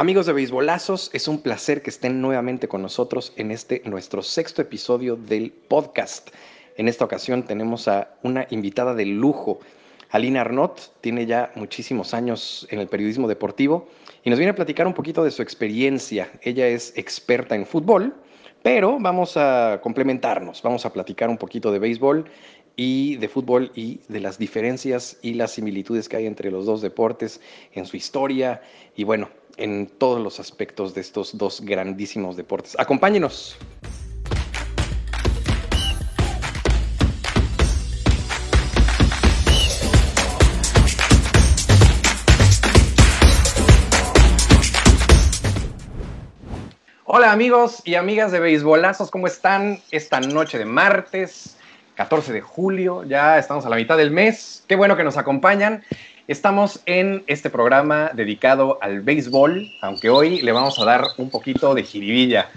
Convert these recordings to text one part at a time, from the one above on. Amigos de Beisbolazos, es un placer que estén nuevamente con nosotros en este nuestro sexto episodio del podcast. En esta ocasión tenemos a una invitada de lujo. Aline Arnot tiene ya muchísimos años en el periodismo deportivo y nos viene a platicar un poquito de su experiencia. Ella es experta en fútbol, pero vamos a complementarnos, vamos a platicar un poquito de béisbol y de fútbol y de las diferencias y las similitudes que hay entre los dos deportes en su historia y bueno, en todos los aspectos de estos dos grandísimos deportes. ¡Acompáñenos! Hola amigos y amigas de Beisbolazos, ¿cómo están? Esta noche de martes, 14 de julio, ya estamos a la mitad del mes. Qué bueno que nos acompañan. Estamos en este programa dedicado al béisbol, aunque hoy le vamos a dar un poquito de jiribilla.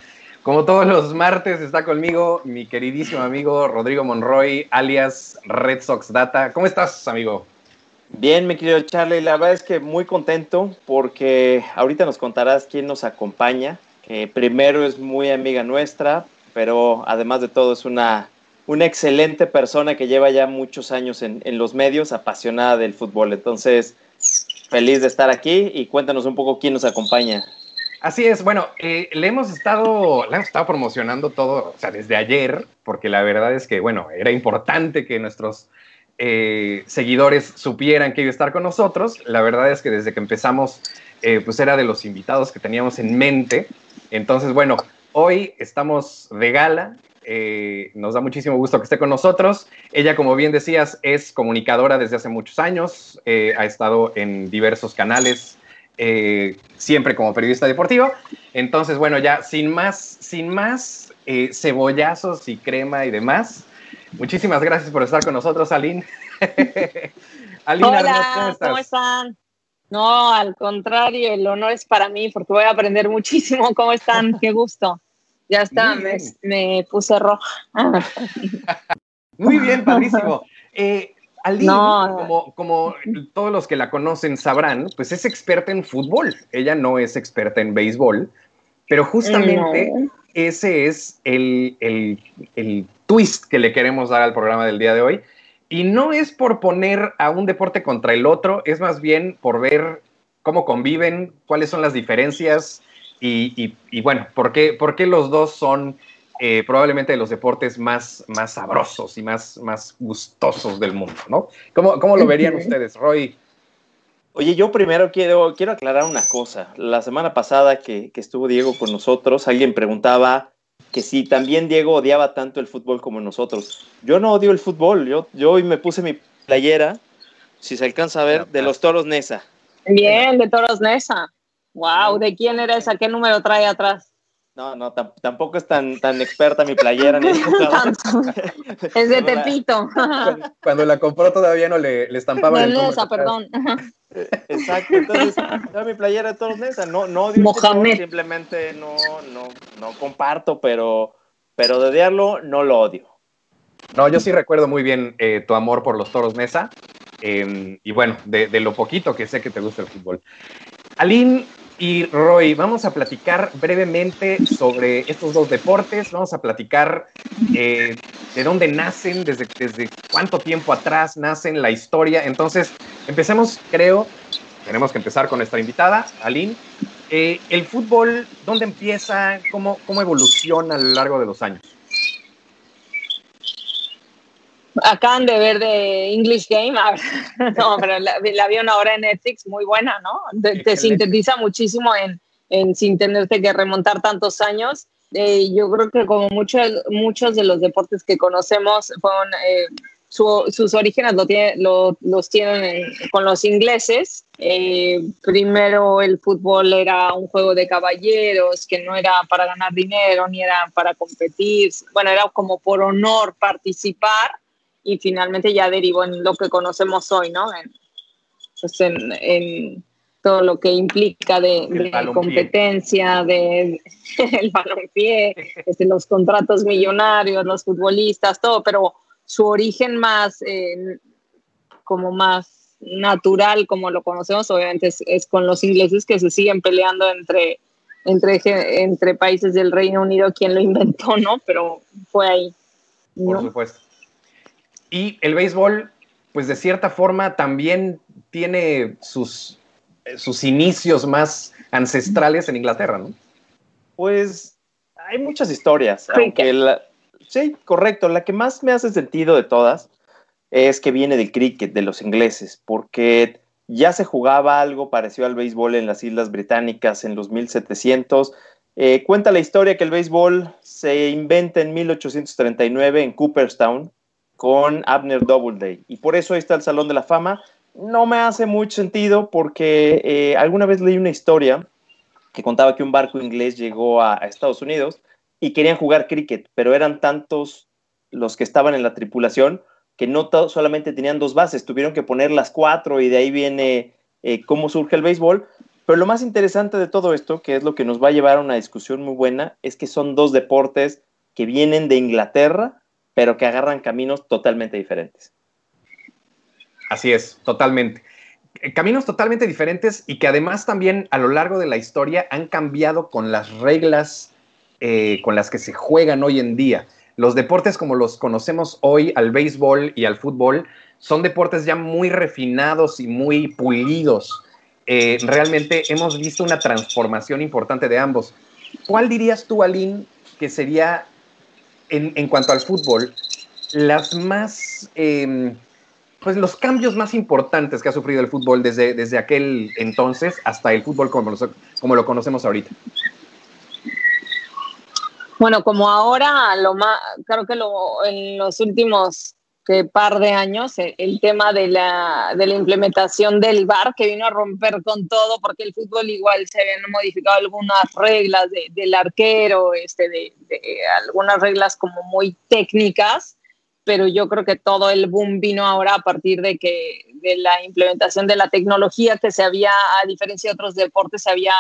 Como todos los martes está conmigo mi queridísimo amigo Rodrigo Monroy, alias Red Sox Data. ¿Cómo estás, amigo? Bien, mi querido Charlie, la verdad es que muy contento porque ahorita nos contarás quién nos acompaña. Primero es muy amiga nuestra, pero además de todo es una excelente persona que lleva ya muchos años en los medios, apasionada del fútbol. Entonces, feliz de estar aquí y cuéntanos un poco quién nos acompaña. Así es, bueno, le hemos estado promocionando todo, o sea, desde ayer, porque la verdad es que, bueno, era importante que nuestros seguidores supieran que iba a estar con nosotros. La verdad es que desde que empezamos, pues era de los invitados que teníamos en mente. Entonces, bueno, hoy estamos de gala. Nos da muchísimo gusto que esté con nosotros. Ella, como bien decías, es comunicadora desde hace muchos años, ha estado en diversos canales, siempre como periodista deportivo. Entonces, bueno, ya sin más cebollazos y crema y demás. Muchísimas gracias por estar con nosotros, Aline. Aline, hola, Arnot, ¿cómo estás? ¿Cómo están? No, al contrario, el honor es para mí porque voy a aprender muchísimo. ¿Cómo están? Qué gusto. Ya está, me puse roja. Muy bien, padrísimo. Aline, no, como todos los que la conocen sabrán, pues es experta en fútbol. Ella no es experta en béisbol, pero justamente ese es el twist que le queremos dar al programa del día de hoy. Y no es por poner a un deporte contra el otro, es más bien por ver cómo conviven, cuáles son las diferencias. Y bueno, ¿por qué los dos son probablemente de los deportes más sabrosos y más gustosos del mundo, ¿no? ¿Cómo lo verían ustedes, Roy? Oye, yo primero quiero aclarar una cosa. La semana pasada que estuvo Diego con nosotros, alguien preguntaba que si también Diego odiaba tanto el fútbol como nosotros. Yo no odio el fútbol. Yo hoy me puse mi playera, si se alcanza a ver, de los Toros Neza. Bien, de Toros Neza. Wow, ¿de quién era esa? ¿Qué número trae atrás? No, tampoco es tan experta mi playera. Es de Tepito. Cuando la compró todavía no le estampaban. No, el número esa, perdón. Exacto, entonces mi playera de Toros Neza. No odio Mohamed. Simplemente no comparto, pero de odiarlo no lo odio. No, yo sí recuerdo muy bien tu amor por los Toros Neza. Y bueno, de lo poquito que sé que te gusta el fútbol. Aline y Roy, vamos a platicar brevemente sobre estos dos deportes. Vamos a platicar de dónde nacen, desde cuánto tiempo atrás nacen, la historia. Entonces, empecemos, creo, tenemos que empezar con nuestra invitada, Aline. El fútbol, ¿dónde empieza? ¿Cómo evoluciona a lo largo de los años? Acaban de ver de English Game, no, pero la vi una hora en Netflix muy buena, ¿no? Te sintetiza muchísimo en sin tenerte que remontar tantos años. Yo creo que como muchos de los deportes que conocemos, fueron, sus orígenes los tienen con los ingleses. Primero el fútbol era un juego de caballeros que no era para ganar dinero ni era para competir. Bueno, era como por honor participar. Y finalmente ya derivó en lo que conocemos hoy, ¿no? En todo lo que implica de competencia, el balompié, los contratos millonarios, los futbolistas, todo. Pero su origen más, como más natural como lo conocemos, obviamente es con los ingleses que se siguen peleando entre países del Reino Unido quién lo inventó, ¿no? Pero fue ahí, ¿no? Por supuesto. Y el béisbol, pues de cierta forma también tiene sus inicios más ancestrales en Inglaterra, ¿no? Pues hay muchas historias. Sí, correcto. La que más me hace sentido de todas es que viene del cricket, de los ingleses, porque ya se jugaba algo parecido al béisbol en las Islas Británicas en los 1700. Cuenta la historia que el béisbol se inventa en 1839 en Cooperstown con Abner Doubleday. Y por eso ahí está el Salón de la Fama. No me hace mucho sentido porque alguna vez leí una historia que contaba que un barco inglés llegó a Estados Unidos y querían jugar cricket, pero eran tantos los que estaban en la tripulación que no solamente tenían dos bases, tuvieron que poner las cuatro, y de ahí viene cómo surge el béisbol. Pero lo más interesante de todo esto, que es lo que nos va a llevar a una discusión muy buena, es que son dos deportes que vienen de Inglaterra, pero que agarran caminos totalmente diferentes. Así es, totalmente. Caminos totalmente diferentes y que además también a lo largo de la historia han cambiado con las reglas con las que se juegan hoy en día. Los deportes como los conocemos hoy, al béisbol y al fútbol, son deportes ya muy refinados y muy pulidos. Realmente hemos visto una transformación importante de ambos. ¿Cuál dirías tú, Aline, que sería, en cuanto al fútbol, las más... pues los cambios más importantes que ha sufrido el fútbol desde aquel entonces hasta el fútbol como lo conocemos ahorita? Bueno, como ahora, creo que en los últimos par de años, el tema de la implementación del VAR, que vino a romper con todo, porque el fútbol igual se habían modificado algunas reglas del arquero, de algunas reglas como muy técnicas, pero yo creo que todo el boom vino ahora a partir de la implementación de la tecnología, que se había, a diferencia de otros deportes, se había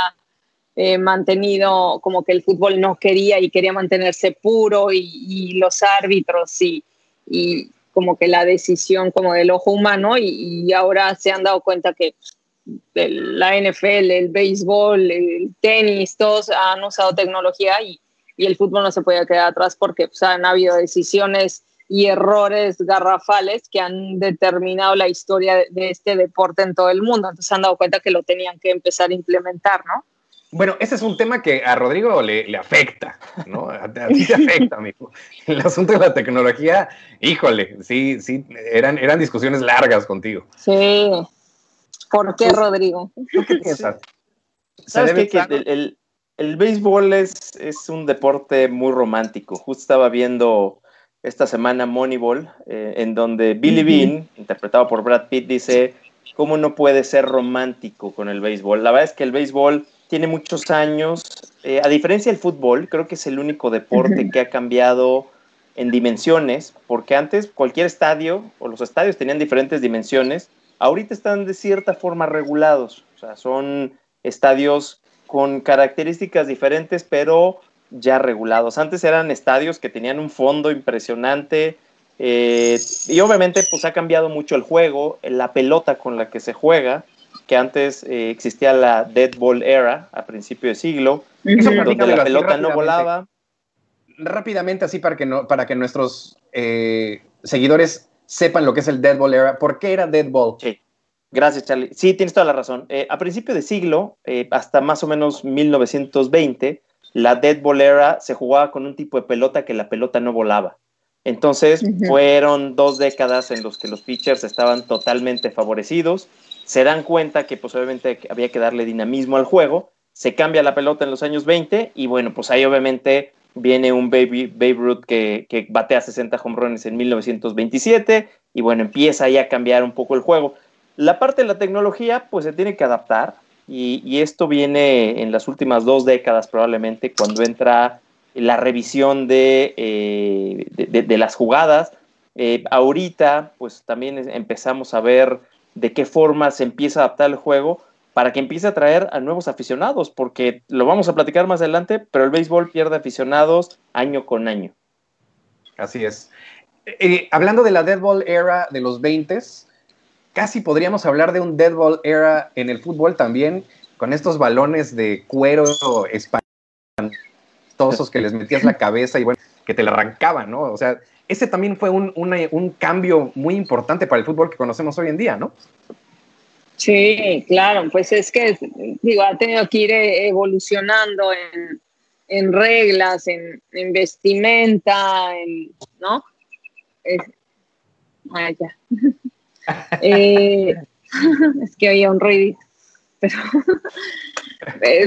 mantenido como que el fútbol no quería y quería mantenerse puro, y los árbitros y como que la decisión como del ojo humano, y ahora se han dado cuenta que la NFL, el béisbol, el tenis, todos han usado tecnología, y el fútbol no se podía quedar atrás, porque pues, han habido decisiones y errores garrafales que han determinado la historia de este deporte en todo el mundo. Entonces se han dado cuenta que lo tenían que empezar a implementar, ¿no? Bueno, ese es un tema que a Rodrigo le afecta, ¿no? A ti te afecta, amigo. El asunto de la tecnología, híjole, sí, eran discusiones largas contigo. Sí. ¿Por qué, Rodrigo? ¿Tú qué piensas? ¿Sabes qué? El béisbol es un deporte muy romántico. Justo estaba viendo... esta semana Moneyball, en donde Billy Bean, interpretado por Brad Pitt, dice cómo no puede ser romántico con el béisbol. La verdad es que el béisbol tiene muchos años. A diferencia del fútbol, creo que es el único deporte que ha cambiado en dimensiones, porque antes cualquier estadio o los estadios tenían diferentes dimensiones. Ahorita están de cierta forma regulados. O sea, son estadios con características diferentes, pero... ya regulados. Antes eran estadios que tenían un fondo impresionante, y obviamente pues ha cambiado mucho el juego, la pelota con la que se juega, que antes existía la dead ball era a principio de siglo, donde la pelota no volaba. Rápidamente, así para que nuestros seguidores sepan lo que es el dead ball era. ¿Por qué era dead ball? Sí. Gracias, Charlie. Sí, tienes toda la razón. A principio de siglo, hasta más o menos 1920, la dead ball era se jugaba con un tipo de pelota que la pelota no volaba. Entonces, fueron 2 décadas en los que los pitchers estaban totalmente favorecidos. Se dan cuenta que pues, obviamente había que darle dinamismo al juego. Se cambia la pelota en los años 20 y bueno, pues ahí obviamente viene un Babe Ruth que batea 60 home runs en 1927 y bueno, empieza ahí a cambiar un poco el juego. La parte de la tecnología pues se tiene que adaptar. Y esto viene en las últimas 2 décadas probablemente, cuando entra la revisión de las jugadas. Ahorita pues también empezamos a ver de qué forma se empieza a adaptar el juego para que empiece a traer a nuevos aficionados, porque lo vamos a platicar más adelante, pero el béisbol pierde aficionados año con año. Así es. Hablando de la dead ball era de los 20s, Casi podríamos hablar de un dead ball era en el fútbol también, con estos balones de cuero espantosos que les metías la cabeza y bueno, que te la arrancaban, ¿no? O sea, ese también fue un cambio muy importante para el fútbol que conocemos hoy en día, ¿no? Sí, claro, pues es que, digo, ha tenido que ir evolucionando en reglas, en vestimenta, ¿no? Ya. Es que había un ruidito,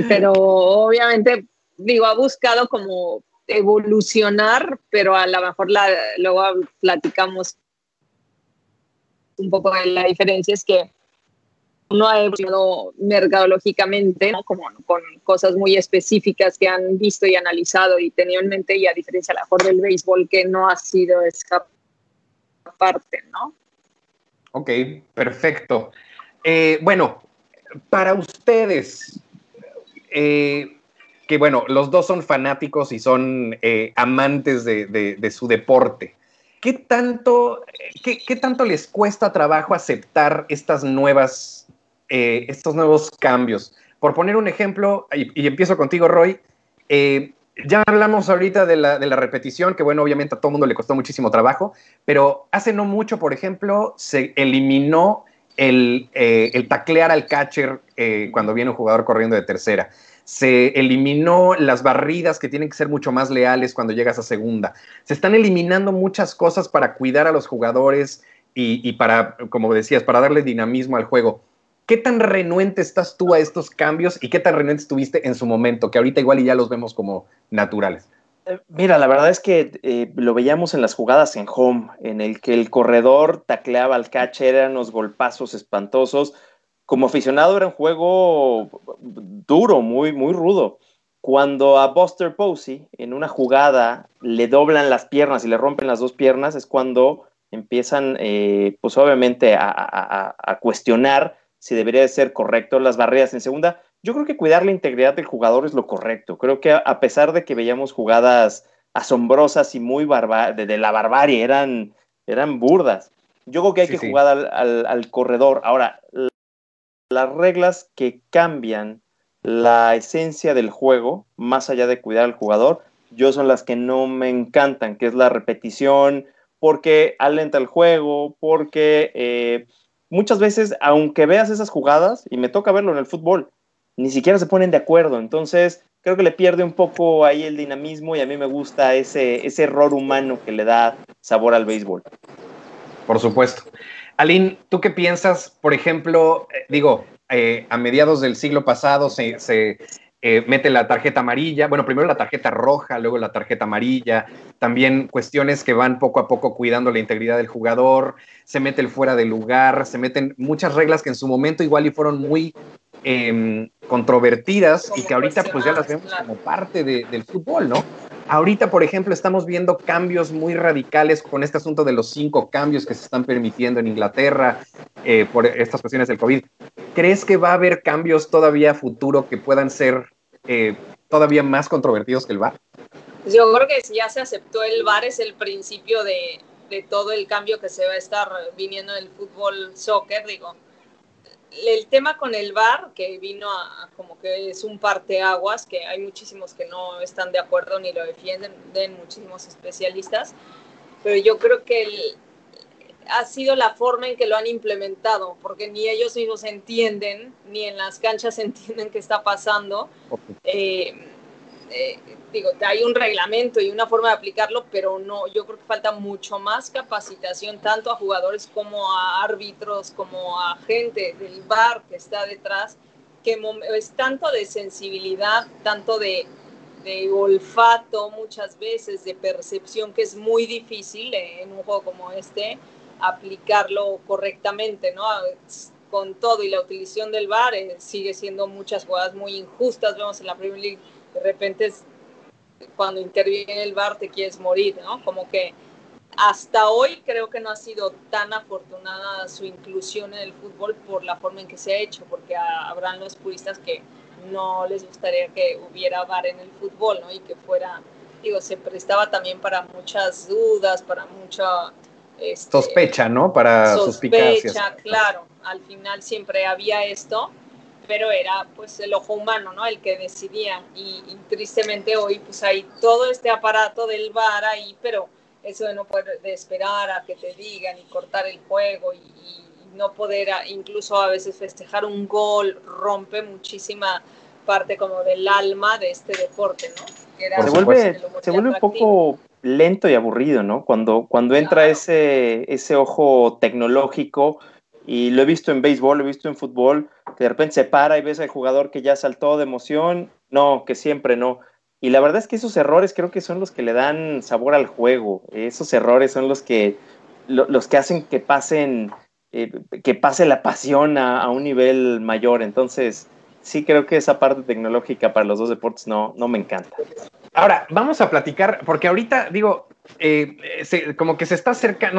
pero obviamente, digo, ha buscado como evolucionar, pero a lo mejor luego platicamos un poco de la diferencia, es que uno ha evolucionado mercadológicamente, ¿no? Como con cosas muy específicas que han visto y analizado y tenido en mente, y a diferencia a lo mejor del béisbol, que no ha sido esa parte, ¿no? Ok, perfecto. Bueno, para ustedes, que bueno, los dos son fanáticos y son amantes de su deporte, ¿qué tanto les cuesta trabajo aceptar estos nuevos cambios? Por poner un ejemplo, y empiezo contigo, Roy, ya hablamos ahorita de la repetición, que bueno, obviamente a todo el mundo le costó muchísimo trabajo, pero hace no mucho, por ejemplo, se eliminó el taclear al catcher cuando viene un jugador corriendo de tercera. Se eliminó las barridas, que tienen que ser mucho más leales cuando llegas a segunda. Se están eliminando muchas cosas para cuidar a los jugadores y para, como decías, para darle dinamismo al juego. ¿Qué tan renuente estás tú a estos cambios y qué tan renuente estuviste en su momento? Que ahorita igual y ya los vemos como naturales. Mira, la verdad es que lo veíamos en las jugadas en home, en el que el corredor tacleaba al catcher, eran unos golpazos espantosos. Como aficionado era un juego duro, muy, muy rudo. Cuando a Buster Posey en una jugada le doblan las piernas y le rompen las dos piernas, es cuando empiezan, pues obviamente, a cuestionar si debería de ser correcto las barreras en segunda. Yo creo que cuidar la integridad del jugador es lo correcto. Creo que a pesar de que veíamos jugadas asombrosas y muy de la barbarie, eran burdas. Yo creo que hay que jugar al corredor. Ahora, las reglas que cambian la esencia del juego, más allá de cuidar al jugador, son las que no me encantan, que es la repetición, porque alenta el juego, porque... muchas veces, aunque veas esas jugadas, y me toca verlo en el fútbol, ni siquiera se ponen de acuerdo. Entonces, creo que le pierde un poco ahí el dinamismo, y a mí me gusta ese error humano que le da sabor al béisbol. Por supuesto. Aline, ¿tú qué piensas? Por ejemplo, a mediados del siglo pasado se mete la tarjeta amarilla, bueno, primero la tarjeta roja, luego la tarjeta amarilla, también cuestiones que van poco a poco cuidando la integridad del jugador, se mete el fuera de lugar, se meten muchas reglas que en su momento igual y fueron muy controvertidas y que ahorita pues ya las vemos como parte del fútbol, ¿no? Ahorita, por ejemplo, estamos viendo cambios muy radicales con este asunto de los 5 cambios que se están permitiendo en Inglaterra por estas cuestiones del COVID. ¿Crees que va a haber cambios todavía a futuro que puedan ser todavía más controvertidos que el VAR? Yo creo que ya se aceptó el VAR, es el principio de todo el cambio que se va a estar viniendo del fútbol soccer, El tema con el VAR, que vino a como que es un parteaguas, que hay muchísimos que no están de acuerdo ni lo defienden, muchísimos especialistas, pero yo creo que ha sido la forma en que lo han implementado, porque ni ellos mismos entienden, ni en las canchas entienden qué está pasando. Okay. Hay un reglamento y una forma de aplicarlo, pero no, yo creo que falta mucho más capacitación, tanto a jugadores como a árbitros, como a gente del VAR que está detrás, que es tanto de sensibilidad, tanto de olfato muchas veces, de percepción, que es muy difícil en un juego como este aplicarlo correctamente, ¿no? Con todo y la utilización del VAR sigue siendo muchas jugadas muy injustas, vemos en la Premier League, de repente cuando interviene el VAR te quieres morir, ¿no? Como que hasta hoy creo que no ha sido tan afortunada su inclusión en el fútbol por la forma en que se ha hecho, porque habrán los puristas que no les gustaría que hubiera VAR en el fútbol, ¿no? Y que fuera, se prestaba también para muchas dudas, para mucha sospecha, ¿no? Para suspicacias. Sospecha, claro. Al final siempre había esto, pero era pues el ojo humano, ¿no? El que decidía. Y tristemente hoy pues hay todo este aparato del VAR ahí, pero eso de no poder de esperar a que te digan y cortar el juego y no poder incluso a veces festejar un gol rompe muchísima parte como del alma de este deporte, ¿no? Que era se vuelve un poco lento y aburrido, ¿no? Cuando entra ese ojo tecnológico, y lo he visto en béisbol, lo he visto en fútbol, que de repente se para y ves al jugador que ya saltó de emoción, no, que siempre no. Y la verdad es que esos errores creo que son los que le dan sabor al juego. Esos errores son los que hacen que pase la pasión a un nivel mayor. Entonces, sí creo que esa parte tecnológica para los dos deportes no me encanta. Ahora, vamos a platicar, porque ahorita, digo, como que nos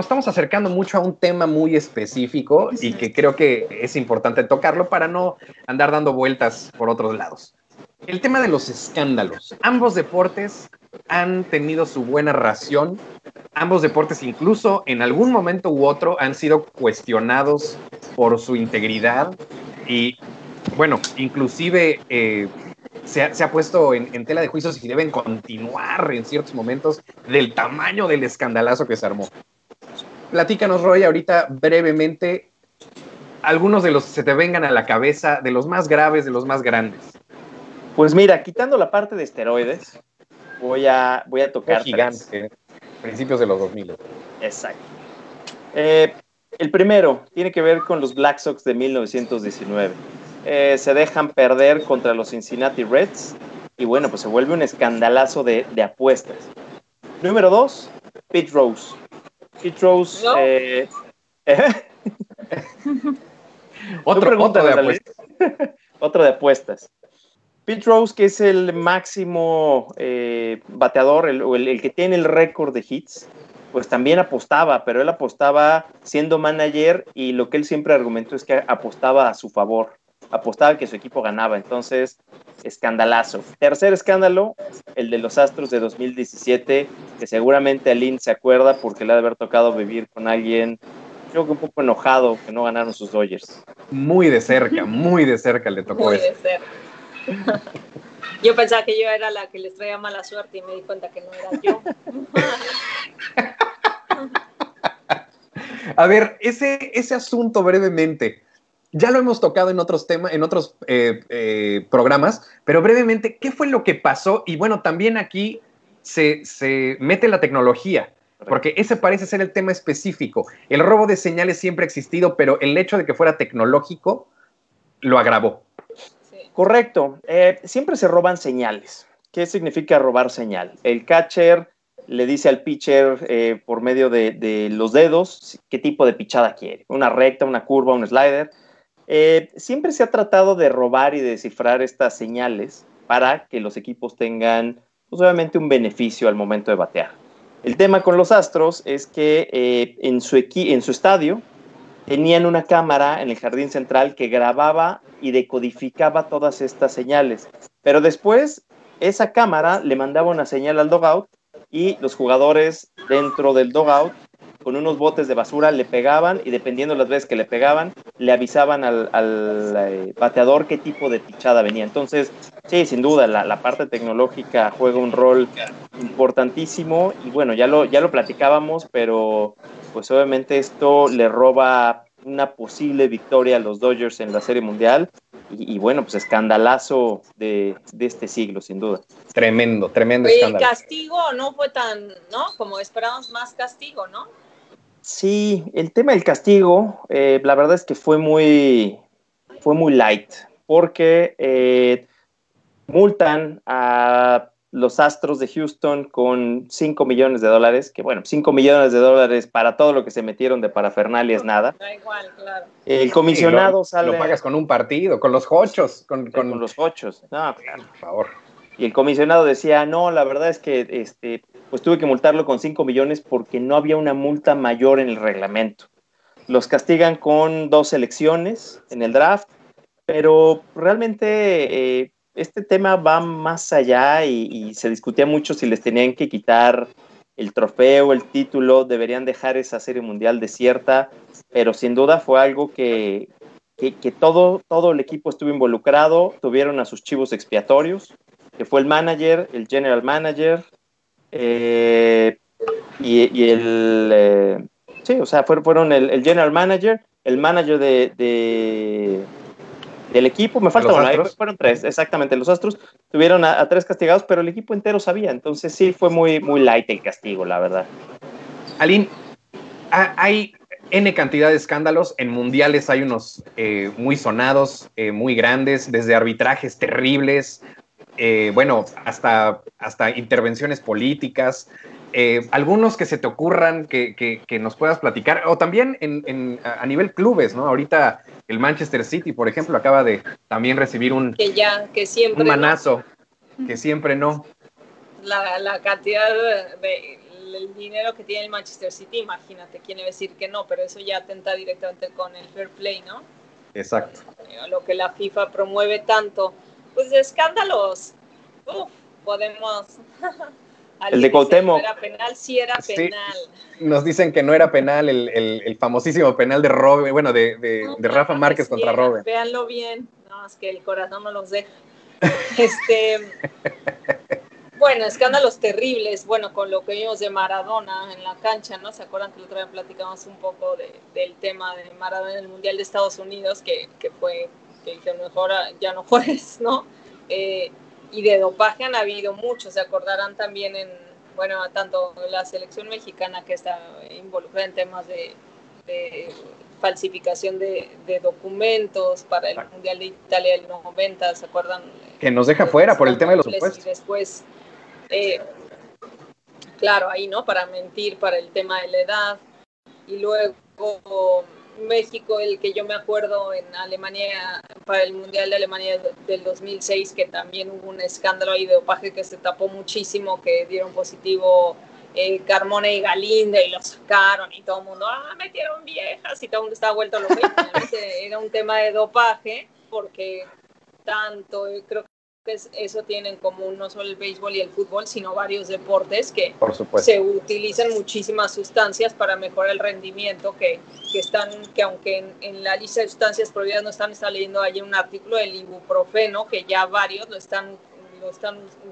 estamos acercando mucho a un tema muy específico y que creo que es importante tocarlo para no andar dando vueltas por otros lados. El tema de los escándalos. Ambos deportes han tenido su buena ración. Ambos deportes, incluso en algún momento u otro, han sido cuestionados por su integridad. Y, bueno, inclusive se ha puesto en tela de juicio si deben continuar en ciertos momentos del tamaño del escandalazo que se armó. Platícanos, Roy, ahorita brevemente, algunos de los que se te vengan a la cabeza, de los más graves, de los más grandes. Pues mira, quitando la parte de esteroides, voy a tocar gigante. Principios de los 2000. Exacto. El primero tiene que ver con los Black Sox de 1919. Se dejan perder contra los Cincinnati Reds y bueno, pues se vuelve un escandalazo de apuestas. Número 2, Pete Rose. Pete Rose... No. Otro de apuestas. Otro de apuestas. Pete Rose, que es el máximo bateador, el que tiene el récord de hits, pues también apostaba, pero él apostaba siendo manager y lo que él siempre argumentó es que apostaba a su favor, apostaba que su equipo ganaba. Entonces, escandalazo. Tercer escándalo, el de los Astros de 2017, que seguramente Aline se acuerda porque le ha de haber tocado vivir con alguien, creo que un poco enojado, que no ganaron sus Dodgers. Muy de cerca le tocó eso. Muy de cerca. Yo pensaba que yo era la que les traía mala suerte y me di cuenta que no era yo. A ver, ese asunto brevemente, ya lo hemos tocado en otros temas, en otros programas, pero brevemente, ¿qué fue lo que pasó? Y bueno, también aquí se mete la tecnología, porque ese parece ser el tema específico. El robo de señales siempre ha existido, pero el hecho de que fuera tecnológico lo agravó. Correcto. Siempre se roban señales. ¿Qué significa robar señal? El catcher le dice al pitcher por medio de los dedos qué tipo de pichada quiere. Una recta, una curva, un slider. Siempre se ha tratado de robar y de descifrar estas señales para que los equipos tengan, pues, obviamente, un beneficio al momento de batear. El tema con los Astros es que en su estadio tenían una cámara en el jardín central que grababa y decodificaba todas estas señales. Pero después, esa cámara le mandaba una señal al dugout y los jugadores dentro del dugout, con unos botes de basura, le pegaban y dependiendo las veces que le pegaban, le avisaban al bateador qué tipo de pichada venía. Entonces, sí, sin duda, la parte tecnológica juega un rol importantísimo y bueno, ya lo platicábamos, pero pues obviamente esto le roba una posible victoria a los Dodgers en la Serie Mundial y bueno, pues escandalazo de este siglo, sin duda. Tremendo escándalo. El castigo no fue tan, ¿no? Como esperábamos más castigo, ¿no? Sí, el tema del castigo, la verdad es que fue muy light, porque multan a los Astros de Houston con $5 millones, que bueno, $5 millones para todo lo que se metieron de parafernalia es nada. Da igual, claro. El comisionado sale... Lo pagas con un partido, con los jochos. Con los jochos, no, claro, por favor. Y el comisionado decía, no, la verdad es que pues tuve que multarlo con $5 millones porque no había una multa mayor en el reglamento. Los castigan con 2 selecciones en el draft, pero realmente... Este tema va más allá y se discutía mucho si les tenían que quitar el trofeo, el título, deberían dejar esa serie mundial desierta, pero sin duda fue algo que todo el equipo estuvo involucrado, tuvieron a sus chivos expiatorios, que fue el manager, el general manager, fueron el general manager, el manager del equipo, me falta uno, fueron tres, exactamente, los Astros tuvieron a tres castigados, pero el equipo entero sabía, entonces sí fue muy, muy light el castigo, la verdad. Aline, hay N cantidad de escándalos, en mundiales hay unos muy sonados, muy grandes, desde arbitrajes terribles, hasta intervenciones políticas, algunos que se te ocurran que nos puedas platicar, o también a nivel clubes, ¿no? Ahorita el Manchester City, por ejemplo, acaba de también recibir un manazo, no. Que siempre no. La cantidad del dinero que tiene el Manchester City, imagínate, quiere decir que no, pero eso ya atenta directamente con el fair play, ¿no? Exacto. Lo que la FIFA promueve tanto. Pues escándalos. Podemos... El de Cuauhtémoc. ¿Era penal? Sí, era penal. Sí, nos dicen que no era penal el famosísimo penal de Robben, bueno, de Rafa Márquez contra Robben. Véanlo bien, no, es que el corazón no los deja. Bueno, escándalos terribles, bueno, con lo que vimos de Maradona en la cancha, ¿no? ¿Se acuerdan que la otra vez platicamos un poco del tema de Maradona en el Mundial de Estados Unidos, que fue, que a lo mejor ya no juegues, ¿no? Y de dopaje han habido muchos, se acordarán también tanto la selección mexicana que está involucrada en temas de falsificación de documentos para el Mundial de Italia del 90, ¿se acuerdan? Que nos deja fuera por el tema de los supuestos. Y después, claro, ahí, ¿no? Para mentir, para el tema de la edad. Y luego México, el que yo me acuerdo en Alemania, para el Mundial de Alemania del 2006, que también hubo un escándalo ahí de dopaje que se tapó muchísimo, que dieron positivo Carmona y Galindo y lo sacaron y todo el mundo, metieron viejas y todo el mundo estaba vuelto loco. Era un tema de dopaje porque tanto, creo que eso tienen en común no solo el béisbol y el fútbol, sino varios deportes que se utilizan muchísimas sustancias para mejorar el rendimiento que aunque en la lista de sustancias prohibidas no están, está leyendo allí un artículo del ibuprofeno, que ya varios lo están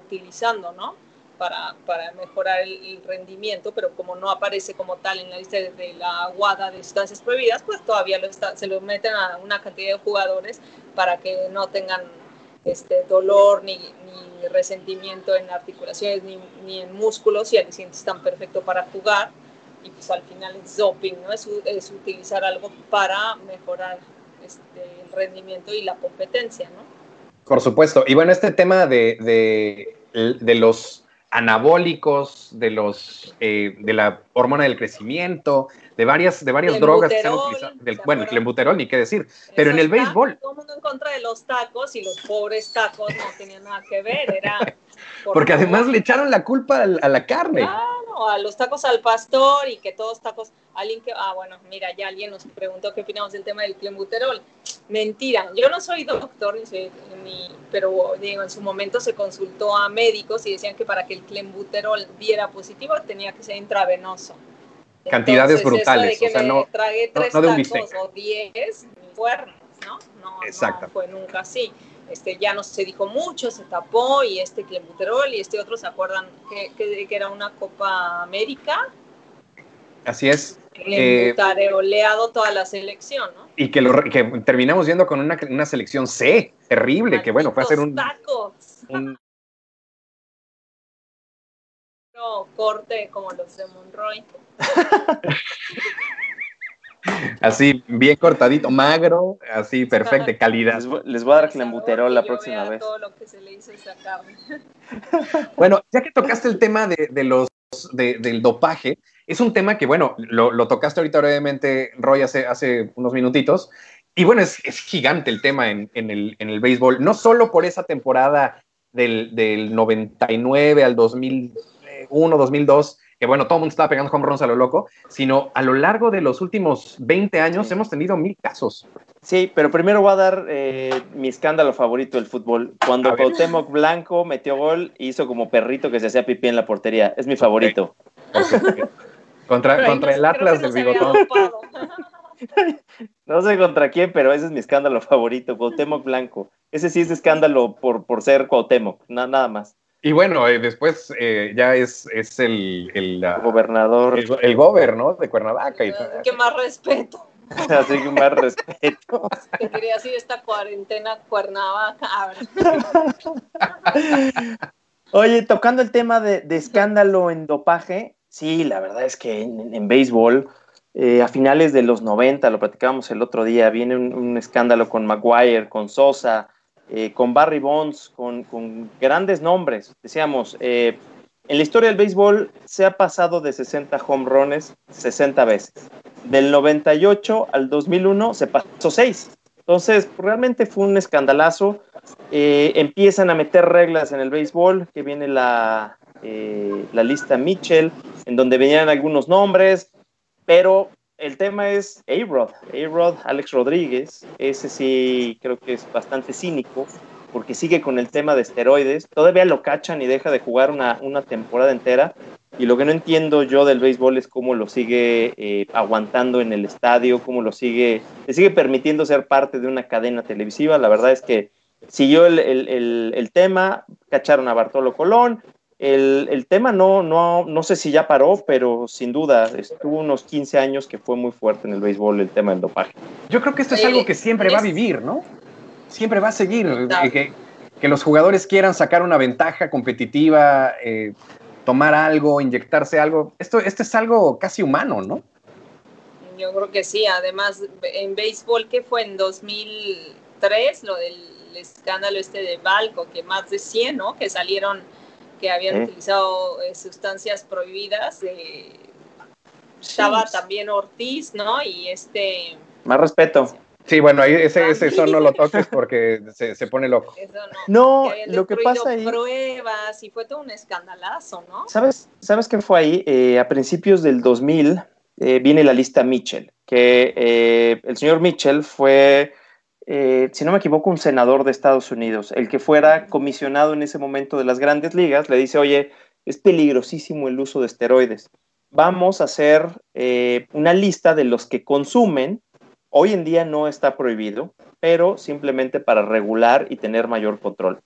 utilizando, ¿no? Para mejorar el rendimiento, pero como no aparece como tal en la lista de la WADA de sustancias prohibidas, pues todavía se lo meten a una cantidad de jugadores para que no tengan dolor ni resentimiento en articulaciones ni en músculos, y al siguiente están perfectos para jugar, y pues al final es doping, ¿no? Es utilizar algo para mejorar el rendimiento y la competencia, ¿no? Por supuesto. Y bueno, este tema de los anabólicos, de la hormona del crecimiento, de varias drogas que se han utilizado, el Clenbuterol, ni qué decir, pero en el béisbol... Todo el mundo en contra de los tacos, y los pobres tacos no tenían nada que ver, era... Porque además le echaron la culpa a la carne. Claro, a los tacos al pastor, y que todos tacos... ya alguien nos preguntó qué opinamos del tema del Clenbuterol. Mentira, yo no soy doctor, pero digo, en su momento se consultó a médicos y decían que para que el Clenbuterol diera positivo tenía que ser intravenoso. Cantidades brutales, o sea, no de un bistec. O 10 cuernos, ¿no? No fue nunca así. Ya no se dijo mucho, se tapó, y Clenbuterol y otro, ¿se acuerdan que era una Copa América? Así es. Clenbutareoleado toda la selección, ¿no? Y que terminamos viendo con una selección C, terrible, que bueno, fue hacer un no, corte como los de Monroy. Así, bien cortadito, magro, así, perfecto, de calidad. Les voy a dar Clenbuterol la próxima vez. Todo lo que se le hizo esa carne. Bueno, ya que tocaste el tema del dopaje, es un tema que, bueno, lo tocaste ahorita brevemente, Roy, hace unos minutitos, y bueno, es gigante el tema en el béisbol, no solo por esa temporada del 99 al 2001, 2002, que bueno, todo el mundo estaba pegando home runs a lo loco, sino a lo largo de los últimos 20 años hemos tenido 1000 casos. Sí, pero primero voy a dar mi escándalo favorito del fútbol. Cuando Cuauhtémoc Blanco metió gol, hizo como perrito que se hacía pipí en la portería. Es mi favorito. Contra el Atlas del bigotón. No sé contra quién, pero ese es mi escándalo favorito, Cuauhtémoc Blanco. Ese sí es escándalo por ser Cuauhtémoc, nada más. Y bueno, después ya es el gobernador. El gobernador, ¿no? De Cuernavaca. Que más respeto. Así que más respeto. Te quería decir esta cuarentena Cuernavaca. Oye, tocando el tema de escándalo en dopaje, sí, la verdad es que en béisbol, a finales de los 90, lo platicábamos el otro día, viene un escándalo con Maguire, con Sosa, con Barry Bonds, con grandes nombres. Decíamos, en la historia del béisbol se ha pasado de 60 home runs 60 veces. Del 98 al 2001 se pasó 6. Entonces, realmente fue un escandalazo. Empiezan a meter reglas en el béisbol, que viene la lista Mitchell, en donde venían algunos nombres, pero el tema es A-Rod, Alex Rodríguez. Ese sí creo que es bastante cínico, porque sigue con el tema de esteroides, todavía lo cachan y deja de jugar una temporada entera, y lo que no entiendo yo del béisbol es cómo lo sigue aguantando en el estadio, cómo le sigue permitiendo ser parte de una cadena televisiva. La verdad es que siguió el tema, cacharon a Bartolo Colón, el tema no sé si ya paró, pero sin duda estuvo unos 15 años que fue muy fuerte en el béisbol el tema del dopaje. Yo creo que esto es algo que siempre va a vivir, ¿no? Siempre va a seguir, que los jugadores quieran sacar una ventaja competitiva, tomar algo, inyectarse algo. Esto es algo casi humano, ¿no? Yo creo que sí. Además, en béisbol, que fue en 2003, lo del escándalo de Balco, que más de 100, ¿no? Que salieron, que habían utilizado sustancias prohibidas. Estaba también Ortiz, ¿no? Y Más respeto. Sí, bueno, ahí ese son no lo toques porque se pone loco. Eso no, lo que pasa ahí... pruebas y fue todo un escandalazo, ¿no? ¿Sabes qué fue ahí? A principios del 2000 viene la lista Mitchell, que el señor Mitchell fue, si no me equivoco, un senador de Estados Unidos. El que fuera comisionado en ese momento de las grandes ligas le dice, oye, es peligrosísimo el uso de esteroides. Vamos a hacer una lista de los que consumen. Hoy en día no está prohibido, pero simplemente para regular y tener mayor control.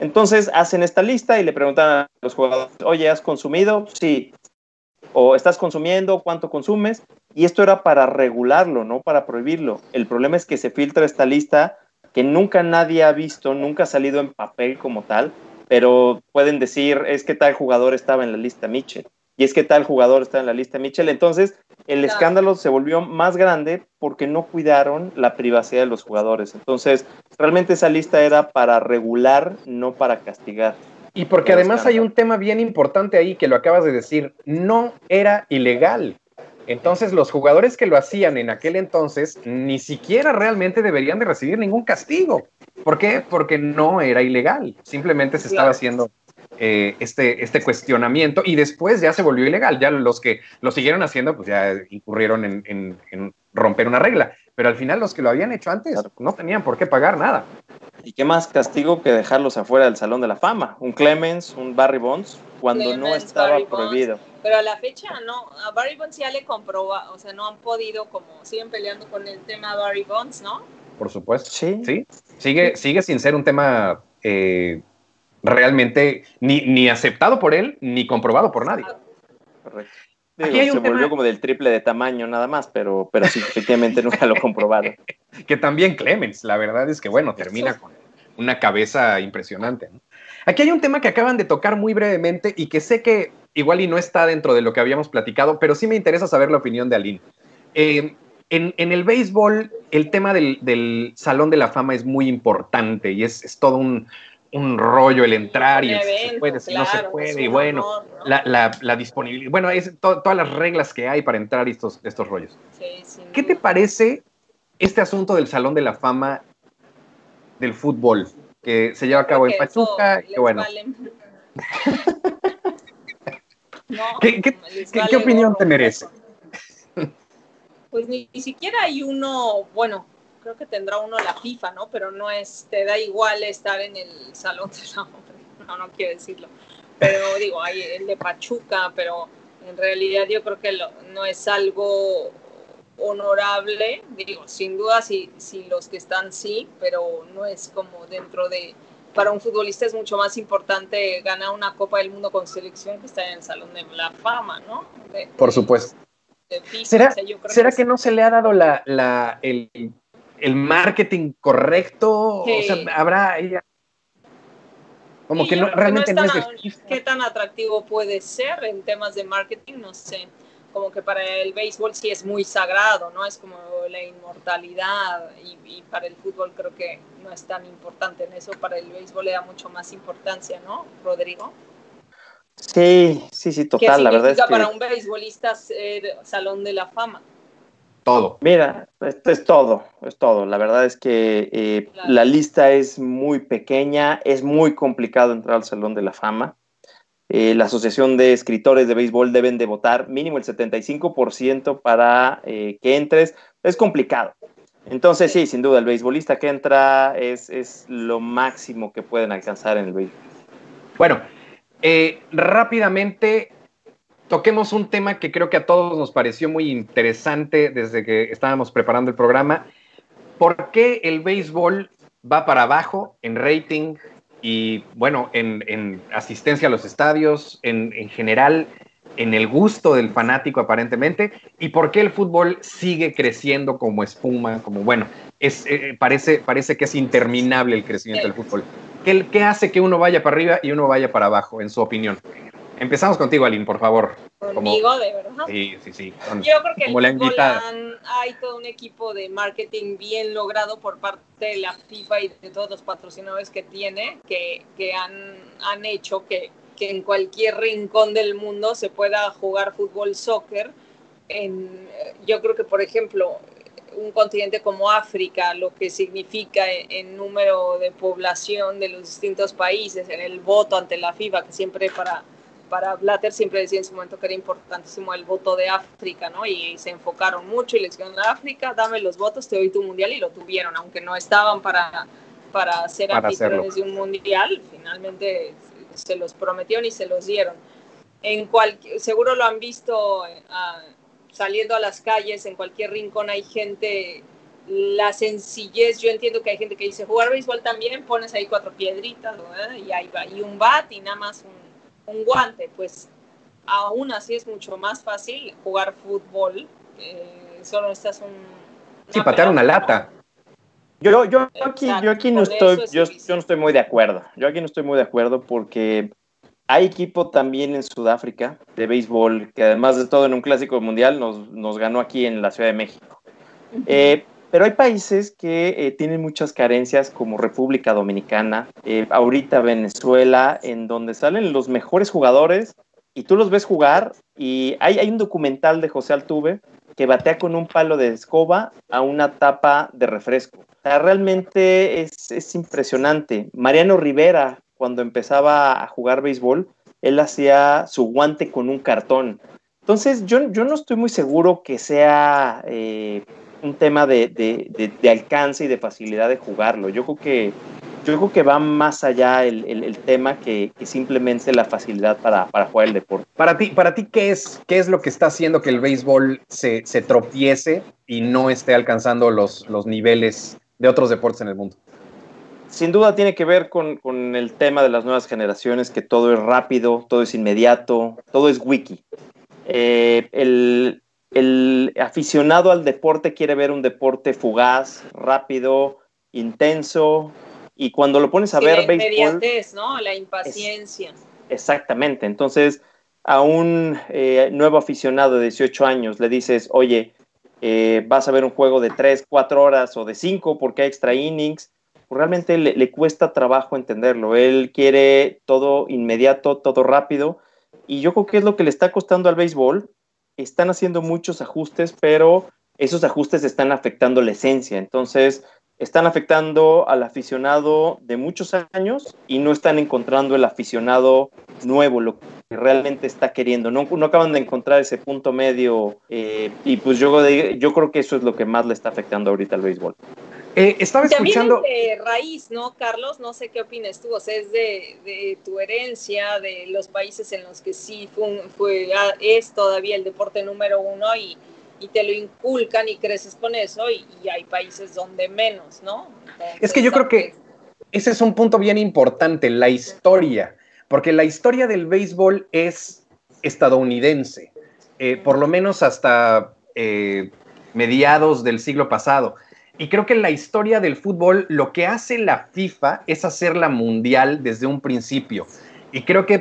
Entonces hacen esta lista y le preguntan a los jugadores, oye, ¿has consumido? Sí. ¿O estás consumiendo? ¿Cuánto consumes? Y esto era para regularlo, no para prohibirlo. El problema es que se filtra esta lista que nunca nadie ha visto, nunca ha salido en papel como tal, pero pueden decir, es que tal jugador estaba en la lista Mitchell. Y es que tal jugador está en la lista Mitchell. Entonces, el escándalo se volvió más grande porque no cuidaron la privacidad de los jugadores. Entonces, realmente esa lista era para regular, no para castigar. Y porque además hay un tema bien importante ahí que lo acabas de decir. No era ilegal. Entonces, los jugadores que lo hacían en aquel entonces ni siquiera realmente deberían de recibir ningún castigo. ¿Por qué? Porque no era ilegal. Simplemente se estaba haciendo... este cuestionamiento, y después ya se volvió ilegal, ya los que lo siguieron haciendo pues ya incurrieron en romper una regla, pero al final los que lo habían hecho antes no tenían por qué pagar nada. ¿Y qué más castigo que dejarlos afuera del Salón de la Fama? Un Clemens, un Barry Bonds, cuando no estaba prohibido. Pero a la fecha no, a Barry Bonds ya le comproba, o sea, no han podido, como siguen peleando con el tema Barry Bonds, ¿no? Por supuesto, sí. Sigue sin ser un tema... realmente ni aceptado por él ni comprobado por nadie. Correcto. Digo, se volvió como del triple de tamaño nada más, pero sí, efectivamente nunca lo comprobaron. Que también Clemens, la verdad es que bueno, termina con una cabeza impresionante, ¿no? Aquí hay un tema que acaban de tocar muy brevemente y que sé que igual y no está dentro de lo que habíamos platicado, pero sí me interesa saber la opinión de Aline. En el béisbol el tema del Salón de la Fama es muy importante y es todo un rollo el entrar y evento, se puede, si no se puede, y bueno, ¿no? la disponibilidad, bueno, es todas las reglas que hay para entrar y estos rollos. Sí, ¿qué te parece este asunto del Salón de la Fama del fútbol que se lleva a cabo en Pachuca? Y bueno. ¿Qué opinión te merece? Pues ni siquiera hay uno, bueno, creo que tendrá uno la FIFA, ¿no? Pero no es, te da igual estar en el Salón de la Fama, no quiero decirlo, pero digo, hay el de Pachuca, pero En realidad yo creo que no es algo honorable, digo, sin duda si los que están sí, pero no es como dentro de... Para un futbolista es mucho más importante ganar una Copa del Mundo con selección que estar en el Salón de la Fama, ¿no? Por supuesto. FIFA, ¿Será que no se le ha dado el marketing correcto? Sí. O sea, habrá... Como que no, realmente no es tan, ¿qué tan atractivo puede ser en temas de marketing? No sé, como que para el béisbol sí es muy sagrado, ¿no? Es como la inmortalidad y para el fútbol creo que no es tan importante en eso. Para el béisbol le da mucho más importancia, ¿no, Rodrigo? Sí, total, la verdad es que... ¿Qué significa para un beisbolista ser Salón de la Fama? Todo. Mira, esto es todo. La verdad es que claro, la lista es muy pequeña, es muy complicado entrar al Salón de la Fama. La Asociación de Escritores de Béisbol deben de votar mínimo el 75% para que entres. Es complicado. Entonces, sí, sin duda, el beisbolista que entra es lo máximo que pueden alcanzar en el béisbol. Bueno, rápidamente... Toquemos un tema que creo que a todos nos pareció muy interesante desde que estábamos preparando el programa. ¿Por qué el béisbol va para abajo en rating y, bueno, en asistencia a los estadios, en general, en el gusto del fanático aparentemente? ¿Y por qué el fútbol sigue creciendo como espuma? Como, bueno, parece que es interminable el crecimiento del fútbol. ¿Qué hace que uno vaya para arriba y uno vaya para abajo, en su opinión? Empezamos contigo, Aline, por favor. ¿Conmigo, de verdad? Sí. Yo creo que el fútbol hay todo un equipo de marketing bien logrado por parte de la FIFA y de todos los patrocinadores que tiene, que han hecho que en cualquier rincón del mundo se pueda jugar fútbol, soccer. Yo creo que, por ejemplo, un continente como África, lo que significa en número de población de los distintos países, en el voto ante la FIFA, que siempre para Blatter siempre decía en su momento que era importantísimo el voto de África, ¿no? Y se enfocaron mucho y le dijeron a África, dame los votos, te doy tu mundial, y lo tuvieron, aunque no estaban para ser anfitriones de un mundial, finalmente se los prometieron y se los dieron. Seguro lo han visto saliendo a las calles, en cualquier rincón hay gente... La sencillez, yo entiendo que hay gente que dice, jugar béisbol también, pones ahí 4 piedritas, ¿no? Y ahí va, y un bat y nada más un guante. Pues aún así es mucho más fácil jugar fútbol, solo estás patear una lata. Yo aquí no estoy muy de acuerdo porque hay equipo también en Sudáfrica de béisbol que, además de todo, en un clásico mundial nos ganó aquí en la Ciudad de México. Uh-huh. Pero hay países que tienen muchas carencias, como República Dominicana, ahorita Venezuela, en donde salen los mejores jugadores y tú los ves jugar. Y hay un documental de José Altuve que batea con un palo de escoba a una tapa de refresco. O sea, realmente es impresionante. Mariano Rivera, cuando empezaba a jugar béisbol, él hacía su guante con un cartón. Entonces, yo no estoy muy seguro que sea... un tema de alcance y de facilidad de jugarlo. Yo creo que va más allá el tema que simplemente la facilidad para jugar el deporte. Para ti, ¿qué es lo que está haciendo que el béisbol se tropiece y no esté alcanzando los niveles de otros deportes en el mundo? Sin duda tiene que ver con el tema de las nuevas generaciones, que todo es rápido, todo es inmediato, todo es wiki. El aficionado al deporte quiere ver un deporte fugaz, rápido, intenso, y cuando lo pones a ver béisbol... La inmediatez, ¿no? La impaciencia. Exactamente. Entonces, a un nuevo aficionado de 18 años le dices, oye, vas a ver un juego de 3, 4 horas o de 5 porque hay extra innings, pues realmente le cuesta trabajo entenderlo. Él quiere todo inmediato, todo rápido, y yo creo que es lo que le está costando al béisbol. Están haciendo muchos ajustes, pero esos ajustes están afectando la esencia. Entonces, están afectando al aficionado de muchos años y no están encontrando el aficionado nuevo, lo que realmente está queriendo. No acaban de encontrar ese punto medio, y pues yo creo que eso es lo que más le está afectando ahorita al béisbol. Estaba escuchando... También es de raíz, ¿no, Carlos? No sé qué opinas tú, o sea, es de tu herencia, de los países en los que sí es todavía el deporte número uno y te lo inculcan y creces con eso, y hay países donde menos, ¿no? Entonces, es que yo creo que ese es un punto bien importante, la historia, porque la historia del béisbol es estadounidense, por lo menos hasta mediados del siglo pasado. Y creo que la historia del fútbol, lo que hace la FIFA es hacerla mundial desde un principio. Y creo que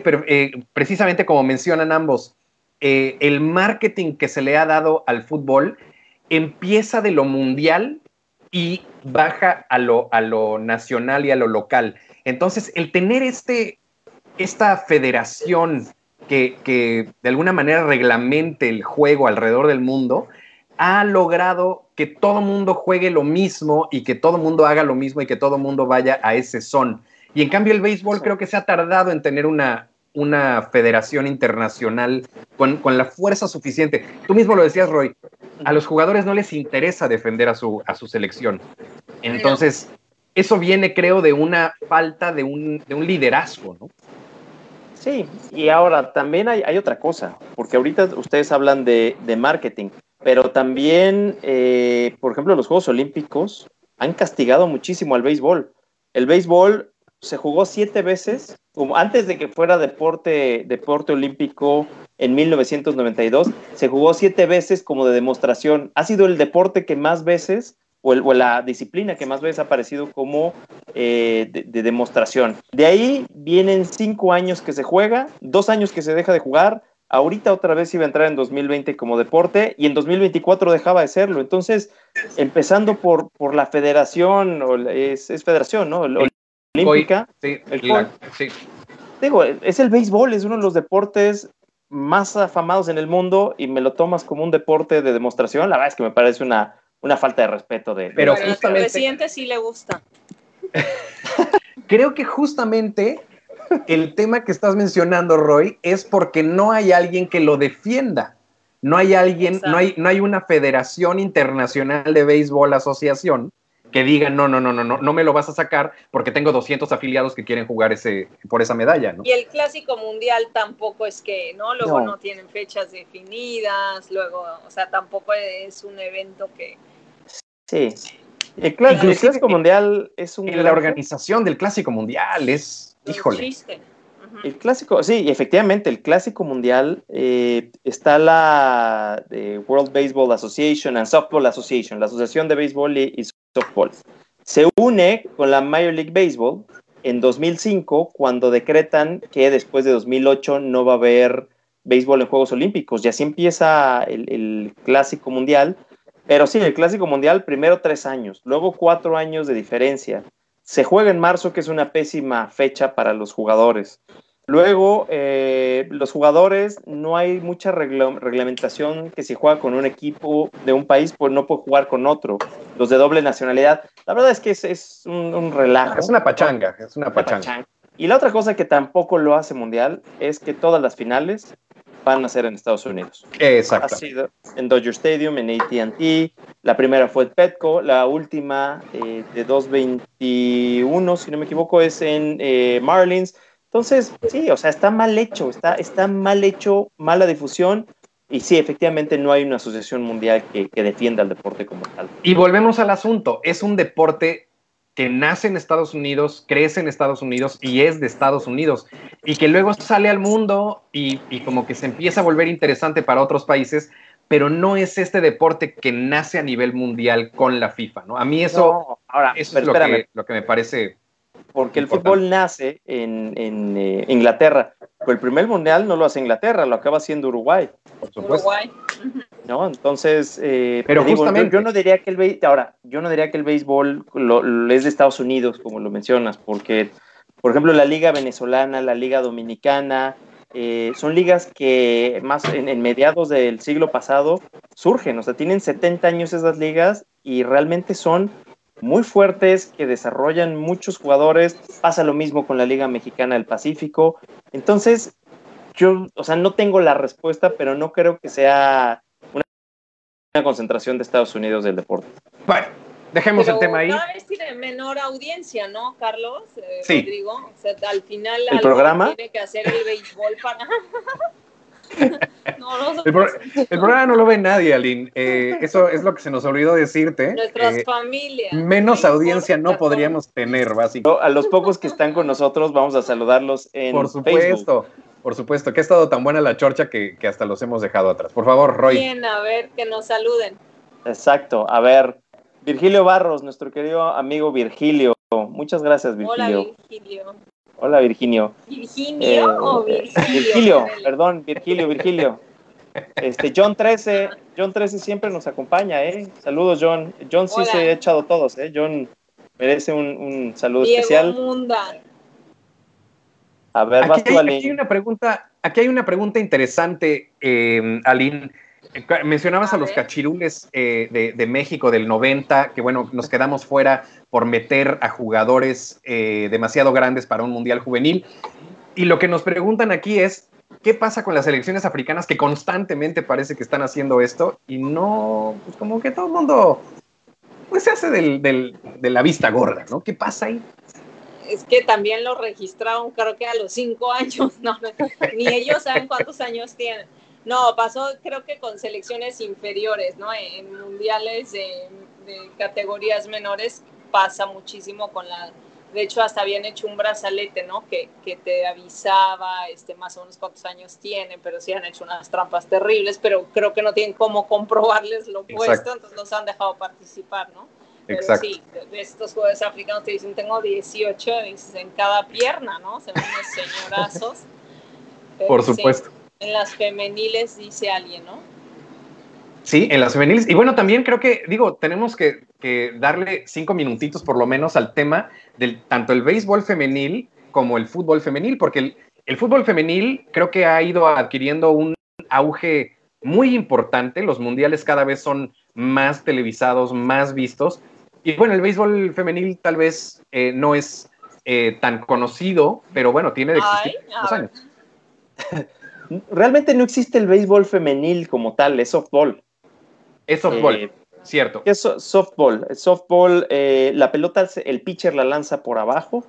precisamente como mencionan ambos, el marketing que se le ha dado al fútbol empieza de lo mundial y baja a lo nacional y a lo local. Entonces, el tener esta federación que de alguna manera reglamente el juego alrededor del mundo, ha logrado que todo mundo juegue lo mismo y que todo mundo haga lo mismo y que todo mundo vaya a ese son. Y en cambio el béisbol creo que se ha tardado en tener una federación internacional con la fuerza suficiente. Tú mismo lo decías, Roy, a los jugadores no les interesa defender a su selección. Entonces, eso viene, creo, de una falta de un liderazgo, ¿no? Sí, y ahora también hay otra cosa, porque ahorita ustedes hablan de marketing, pero también, por ejemplo, los Juegos Olímpicos han castigado muchísimo al béisbol. El béisbol se jugó 7 veces, como antes de que fuera deporte olímpico en 1992, se jugó 7 veces como de demostración. Ha sido el deporte que más veces, o la disciplina que más veces ha aparecido como de demostración. De ahí vienen 5 años que se juega, 2 años que se deja de jugar, ahorita otra vez iba a entrar en 2020 como deporte y en 2024 dejaba de serlo. Entonces, empezando por la federación, es federación, ¿no? Olímpica. Sí, sí. Digo, es el béisbol, es uno de los deportes más afamados en el mundo y me lo tomas como un deporte de demostración. La verdad es que me parece una falta de respeto. Pero justamente, al presidente sí le gusta. Creo que justamente el tema que estás mencionando, Roy, es porque no hay alguien que lo defienda. No hay alguien, no hay una Federación Internacional de Béisbol Asociación que diga, no me lo vas a sacar porque tengo 200 afiliados que quieren jugar por esa medalla, ¿no? Y el Clásico Mundial tampoco es que, ¿no? Luego no tienen fechas definidas, luego, o sea, tampoco es un evento que... Sí. El Clásico Mundial es un... La organización del Clásico Mundial es... Híjole. El clásico, sí, efectivamente, el Clásico Mundial está la World Baseball Association and Softball Association, la Asociación de Béisbol y Softball. Se une con la Major League Baseball en 2005 cuando decretan que después de 2008 no va a haber béisbol en Juegos Olímpicos y así empieza el Clásico Mundial. Pero sí, el Clásico Mundial primero 3 años, luego 4 años de diferencia. Se juega en marzo, que es una pésima fecha para los jugadores. Luego, los jugadores, no hay mucha reglamentación que si juega con un equipo de un país, pues no puede jugar con otro. Los de doble nacionalidad. La verdad es que es un relajo. Es una pachanga. Y la otra cosa que tampoco lo hace mundial es que todas las finales van a ser en Estados Unidos. Exacto. Ha sido en Dodger Stadium, en AT&T. La primera fue en Petco. La última de 221, si no me equivoco, es en Marlins. Entonces, sí, o sea, está mal hecho. Está mal hecho, mala difusión. Y sí, efectivamente no hay una asociación mundial que defienda el deporte como tal. Y volvemos al asunto. Es un deporte que nace en Estados Unidos, crece en Estados Unidos y es de Estados Unidos, y que luego sale al mundo y como que se empieza a volver interesante para otros países, pero no es este deporte que nace a nivel mundial con la FIFA, ¿no? A mí eso es lo que me parece porque importante. El fútbol nace en Inglaterra, pero el primer mundial no lo hace Inglaterra, lo acaba haciendo Uruguay. Por supuesto. Uruguay. No, entonces, pero justamente digo, yo no diría que el béisbol es de Estados Unidos, como lo mencionas, porque, por ejemplo, la Liga Venezolana, la Liga Dominicana, son ligas que más en mediados del siglo pasado surgen, o sea, tienen 70 años esas ligas y realmente son muy fuertes, que desarrollan muchos jugadores, pasa lo mismo con la Liga Mexicana del Pacífico, entonces yo, o sea, no tengo la respuesta, pero no creo que sea una concentración de Estados Unidos del deporte. Bueno, Dejemos el tema ahí. Cada vez tiene menor audiencia, ¿no, Carlos? Sí. Rodrigo, o sea, al final el programa tiene que hacer el béisbol para... el programa no lo ve nadie, Aline. Eso es lo que se nos olvidó decirte. Nuestras familias. Menos audiencia no podríamos tener, básicamente. A los pocos que están con nosotros vamos a saludarlos en Facebook. Por supuesto. Por supuesto, que ha estado tan buena la chorcha que hasta los hemos dejado atrás. Por favor, Roy. Bien, a ver, que nos saluden. Exacto, a ver. Virgilio Barros, nuestro querido amigo Virgilio. Muchas gracias, Virgilio. Hola, Virgilio. Hola, Virginio. ¿Virginio o Virgilio? Virgilio, perdón, Virgilio. John 13 siempre nos acompaña, ¿eh? Saludos, John. John sí se ha echado todos, ¿eh? John merece un saludo especial. Munda. A ver, aquí, vas tú, Aline. Aquí hay una pregunta interesante, Aline. Mencionabas a los cachirules de México del 90, que bueno, nos quedamos fuera por meter a jugadores demasiado grandes para un mundial juvenil. Y lo que nos preguntan aquí es, ¿qué pasa con las selecciones africanas que constantemente parece que están haciendo esto? Y no, pues como que todo el mundo pues se hace de la vista gorda, ¿no? ¿Qué pasa ahí? Es que también lo registraron, creo que a los 5 años, no, ni ellos saben cuántos años tienen. No, pasó creo que con selecciones inferiores, ¿no? En mundiales de categorías menores pasa muchísimo con la... De hecho, hasta habían hecho un brazalete, ¿no? Que te avisaba más o menos cuántos años tienen, pero sí han hecho unas trampas terribles, pero creo que no tienen cómo comprobarles lo puesto, entonces los han dejado participar, ¿no? Pero exacto. Sí, de estos jugadores africanos te dicen, tengo 18 en cada pierna, ¿no? Se ven unos señorazos. Por supuesto. Sí, en las femeniles dice alguien, ¿no? Sí, en las femeniles. Y bueno, también creo que, digo, tenemos que darle 5 minutitos por lo menos al tema del tanto el béisbol femenil como el fútbol femenil, porque el fútbol femenil creo que ha ido adquiriendo un auge muy importante. Los mundiales cada vez son más televisados, más vistos. Y bueno, el béisbol femenil tal vez no es tan conocido, pero bueno, tiene de existir unos años. Realmente no existe el béisbol femenil como tal, es softball. Es softball, cierto. Es softball. La pelota, el pitcher la lanza por abajo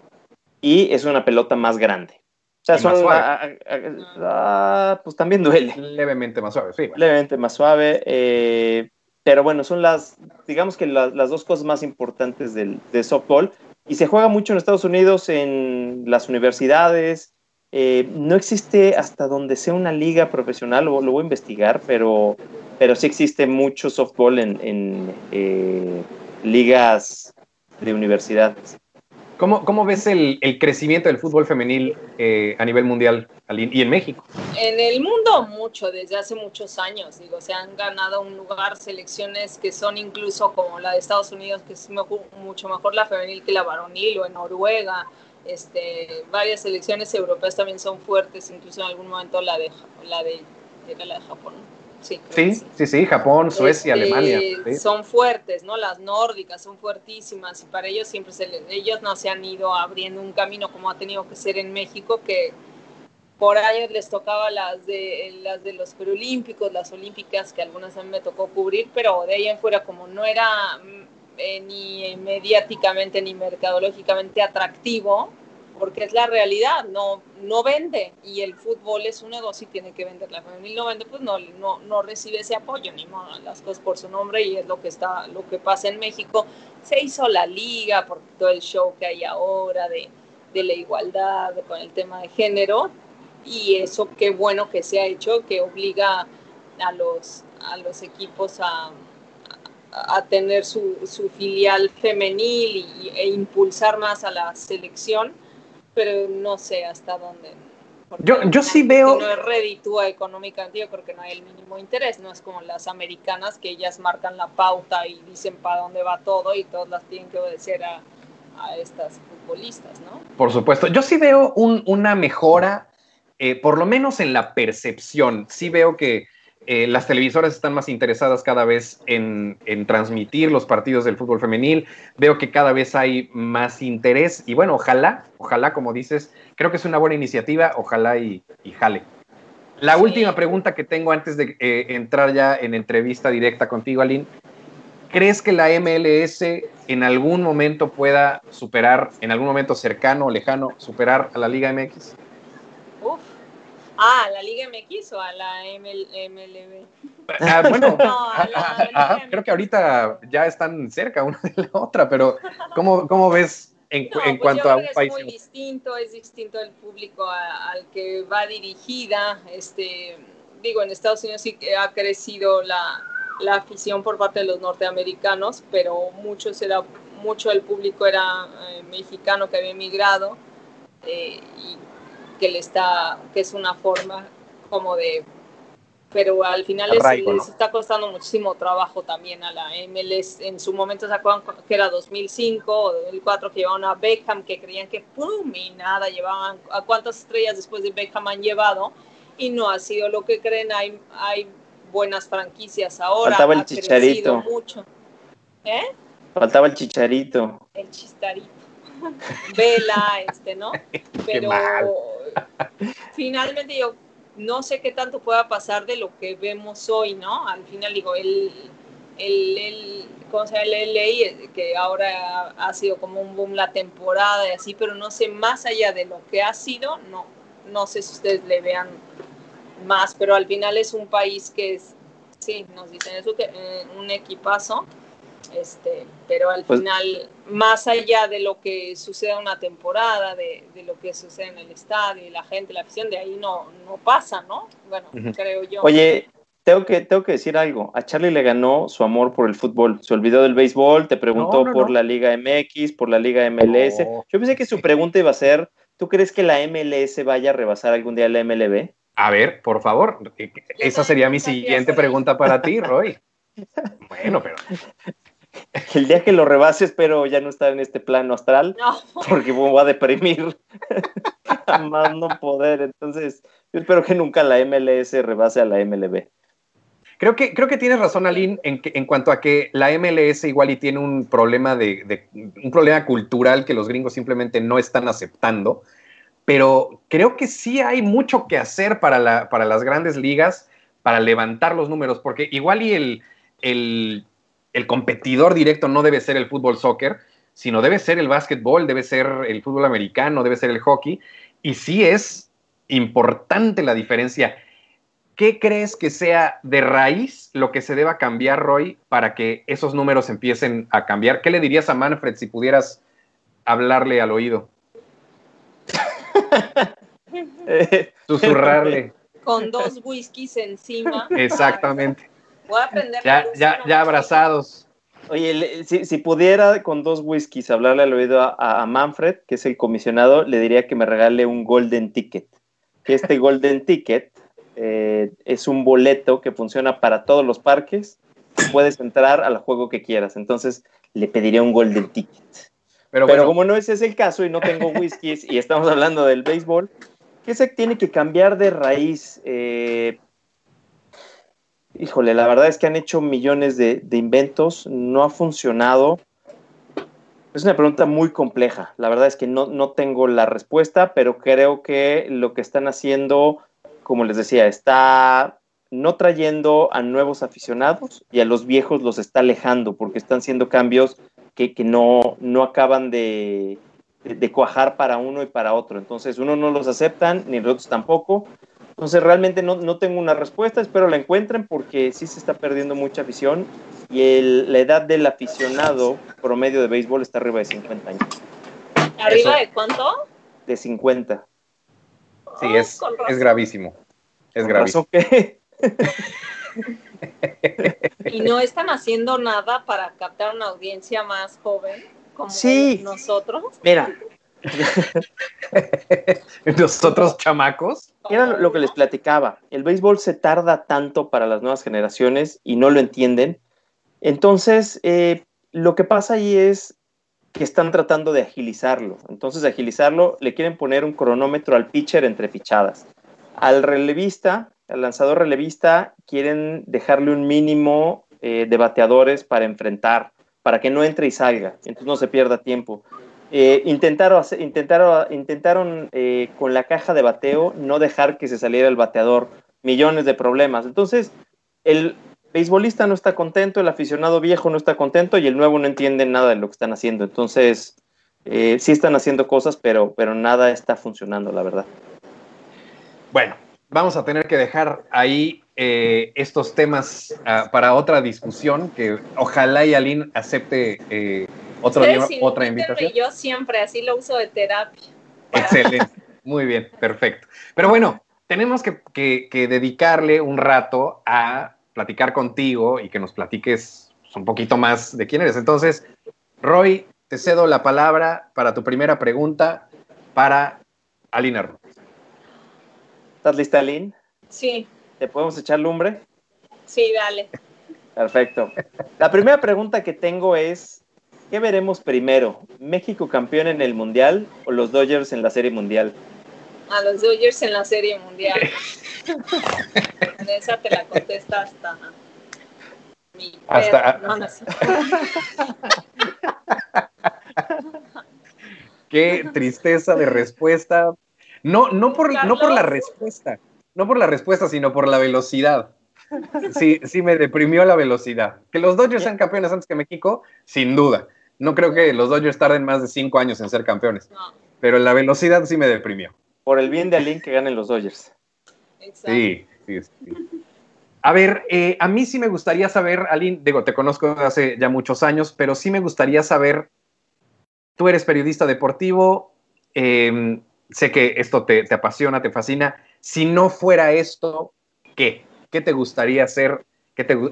y es una pelota más grande. O sea, son pues también duele. Levemente más suave, sí. Bueno. Levemente más suave, pero bueno, son digamos que las dos cosas más importantes de softball. Y se juega mucho en Estados Unidos, en las universidades. No existe hasta donde sea una liga profesional, lo voy a investigar, pero sí existe mucho softball en ligas de universidades. ¿Cómo ves el crecimiento del fútbol femenil a nivel mundial y en México? En el mundo mucho, desde hace muchos años. Digo, se han ganado un lugar selecciones que son incluso como la de Estados Unidos, que es mucho mejor la femenil que la varonil, o en Noruega. Varias selecciones europeas también son fuertes, incluso en algún momento la de Japón. Sí, Japón, Suecia, Alemania. Sí. Son fuertes, ¿no? Las nórdicas son fuertísimas y para ellos siempre ellos no se han ido abriendo un camino como ha tenido que ser en México, que por años les tocaba las de los preolímpicos, las olímpicas, que algunas a mí me tocó cubrir, pero de ahí en fuera como no era ni mediáticamente ni mercadológicamente atractivo, porque es la realidad, no vende, y el fútbol es un negocio y tiene que vender. La femenil no vende, pues no recibe ese apoyo, ni modo, las cosas por su nombre, y es lo que pasa en México. Se hizo la liga por todo el show que hay ahora de la igualdad, con el tema de género, y eso qué bueno que se ha hecho, que obliga a los equipos a tener su filial femenil e impulsar más a la selección, pero no sé hasta dónde. Yo sí veo... No reditúa económicamente, yo creo que no hay el mínimo interés, no es como las americanas, que ellas marcan la pauta y dicen para dónde va todo y todas las tienen que obedecer a estas futbolistas, ¿no? Por supuesto, yo sí veo una mejora, por lo menos en la percepción, sí veo que las televisoras están más interesadas cada vez en transmitir los partidos del fútbol femenil. Veo que cada vez hay más interés y bueno, ojalá, como dices, creo que es una buena iniciativa, ojalá y jale. La última pregunta que tengo antes de entrar ya en entrevista directa contigo, Aline, ¿Crees que la MLS en algún momento pueda superar, en algún momento cercano o lejano, superar a la Liga MX? Uf. Ah, ¿a la Liga MX o a la MLB? Ah, bueno, no, a la creo que ahorita ya están cerca una de la otra, pero ¿cómo ves en pues cuanto a un país? Es muy distinto, el público al que va dirigida. Digo, en Estados Unidos sí que ha crecido la afición por parte de los norteamericanos, pero mucho del público era mexicano que había emigrado y que es una forma como de... Pero al final les está costando muchísimo trabajo también a la MLS. En su momento se acuerdan que era 2005 o 2004 que llevaban a Beckham, que creían que ¡pum! Y nada, llevaban a cuántas estrellas después de Beckham han llevado y no ha sido lo que creen. Hay buenas franquicias ahora. Faltaba el Chicharito. Mucho. ¿Eh? Faltaba el Chicharito. El Chicharito. Vela, ¿no? Pero finalmente yo no sé qué tanto pueda pasar de lo que vemos hoy, ¿no? Al final digo, el LA, que ahora ha sido como un boom la temporada y así, pero no sé, más allá de lo que ha sido, no sé si ustedes le vean más, pero al final es un país que es, sí, nos dicen eso, que un equipazo, pero al final, más allá de lo que suceda una temporada, de lo que sucede en el estadio y la gente, la afición, de ahí no pasa, ¿no? Bueno, creo yo. Oye, tengo que decir algo. A Charlie le ganó su amor por el fútbol. Se olvidó del béisbol, te preguntó por la Liga MX, por la Liga MLS. No. Yo pensé que su pregunta iba a ser, ¿tú crees que la MLS vaya a rebasar algún día la MLB? A ver, por favor, esa sería mi siguiente pregunta para ti, Roy. Bueno, pero... El día que lo rebases, pero ya no está en este plano astral, porque me va a deprimir a más no poder. Entonces, yo espero que nunca la MLS rebase a la MLB. Creo que tienes razón, Aline, en cuanto a que la MLS igual y tiene un problema un problema cultural que los gringos simplemente no están aceptando, pero creo que sí hay mucho que hacer para las grandes ligas para levantar los números, porque igual y el competidor directo no debe ser el fútbol soccer, sino debe ser el básquetbol, debe ser el fútbol americano, debe ser el hockey, y sí es importante la diferencia. ¿Qué crees que sea de raíz lo que se deba cambiar, Roy, para que esos números empiecen a cambiar? ¿Qué le dirías a Manfred si pudieras hablarle al oído? Susurrarle. Con dos whiskies encima. Exactamente. Voy a aprender ya abrazados. Oye, si pudiera con dos whiskies hablarle al oído a Manfred, que es el comisionado, le diría que me regale un golden ticket. Que este golden ticket es un boleto que funciona para todos los parques. Puedes entrar al juego que quieras. Entonces, le pediría un golden ticket. Pero bueno, como no ese es el caso y no tengo whiskies y estamos hablando del béisbol, que se tiene que cambiar de raíz. Híjole, la verdad es que han hecho millones de inventos, no ha funcionado. Es una pregunta muy compleja. La verdad es que no tengo la respuesta, pero creo que lo que están haciendo, como les decía, está no trayendo a nuevos aficionados y a los viejos los está alejando porque están haciendo cambios que no acaban de cuajar para uno y para otro. Entonces, uno no los aceptan, ni los otros tampoco. Entonces, realmente no tengo una respuesta, espero la encuentren, porque sí se está perdiendo mucha afición y la edad del aficionado promedio de béisbol está arriba de 50 años. ¿Arriba de cuánto? De 50. Sí, es gravísimo. Es gravísimo. ¿Qué? ¿Y no están haciendo nada para captar una audiencia más joven como nosotros? Mira. Nosotros chamacos. Era lo que les platicaba. El béisbol se tarda tanto para las nuevas generaciones y no lo entienden. Entonces, lo que pasa ahí es que están tratando de agilizarlo. Entonces, agilizarlo, le quieren poner un cronómetro al pitcher entre pichadas. Al relevista, al lanzador relevista, quieren dejarle un mínimo de bateadores para enfrentar, para que no entre y salga. Entonces, no se pierda tiempo. Intentaron con la caja de bateo no dejar que se saliera el bateador, millones de problemas. Entonces, beisbolista no está contento, el aficionado viejo no está contento y el nuevo no entiende nada de lo que están haciendo. Entonces, sí están haciendo cosas, pero nada está funcionando, la verdad. Bueno, vamos a tener que dejar ahí estos temas para otra discusión, que ojalá y Aline acepte otra invitación. Yo siempre, así lo uso de terapia. Excelente, muy bien, perfecto. Pero bueno, tenemos que dedicarle un rato a platicar contigo y que nos platiques un poquito más de quién eres. Entonces, Roy, te cedo la palabra para tu primera pregunta para Aline Arnot. ¿Estás lista, Aline? Sí. ¿Te podemos echar lumbre? Sí, dale. Perfecto. La primera pregunta que tengo es, ¿qué veremos primero? ¿México campeón en el Mundial o los Dodgers en la Serie Mundial? A los Dodgers en la Serie Mundial. Esa te la contesta hasta... mi hasta... perro, no, no sé. Qué tristeza de respuesta. No por la respuesta, sino por la velocidad. Sí, sí me deprimió la velocidad. Que los Dodgers sean campeones antes que México, sin duda. No creo que los Dodgers tarden más de 5 años en ser campeones. No. Pero la velocidad sí me deprimió. Por el bien de Aline, que ganen los Dodgers. Exacto. Sí, sí, sí. A ver, a mí sí me gustaría saber, Aline, digo, te conozco hace ya muchos años, pero sí me gustaría saber, tú eres periodista deportivo, sé que esto te apasiona, te fascina. Si no fuera esto, ¿qué? ¿Qué te gustaría hacer?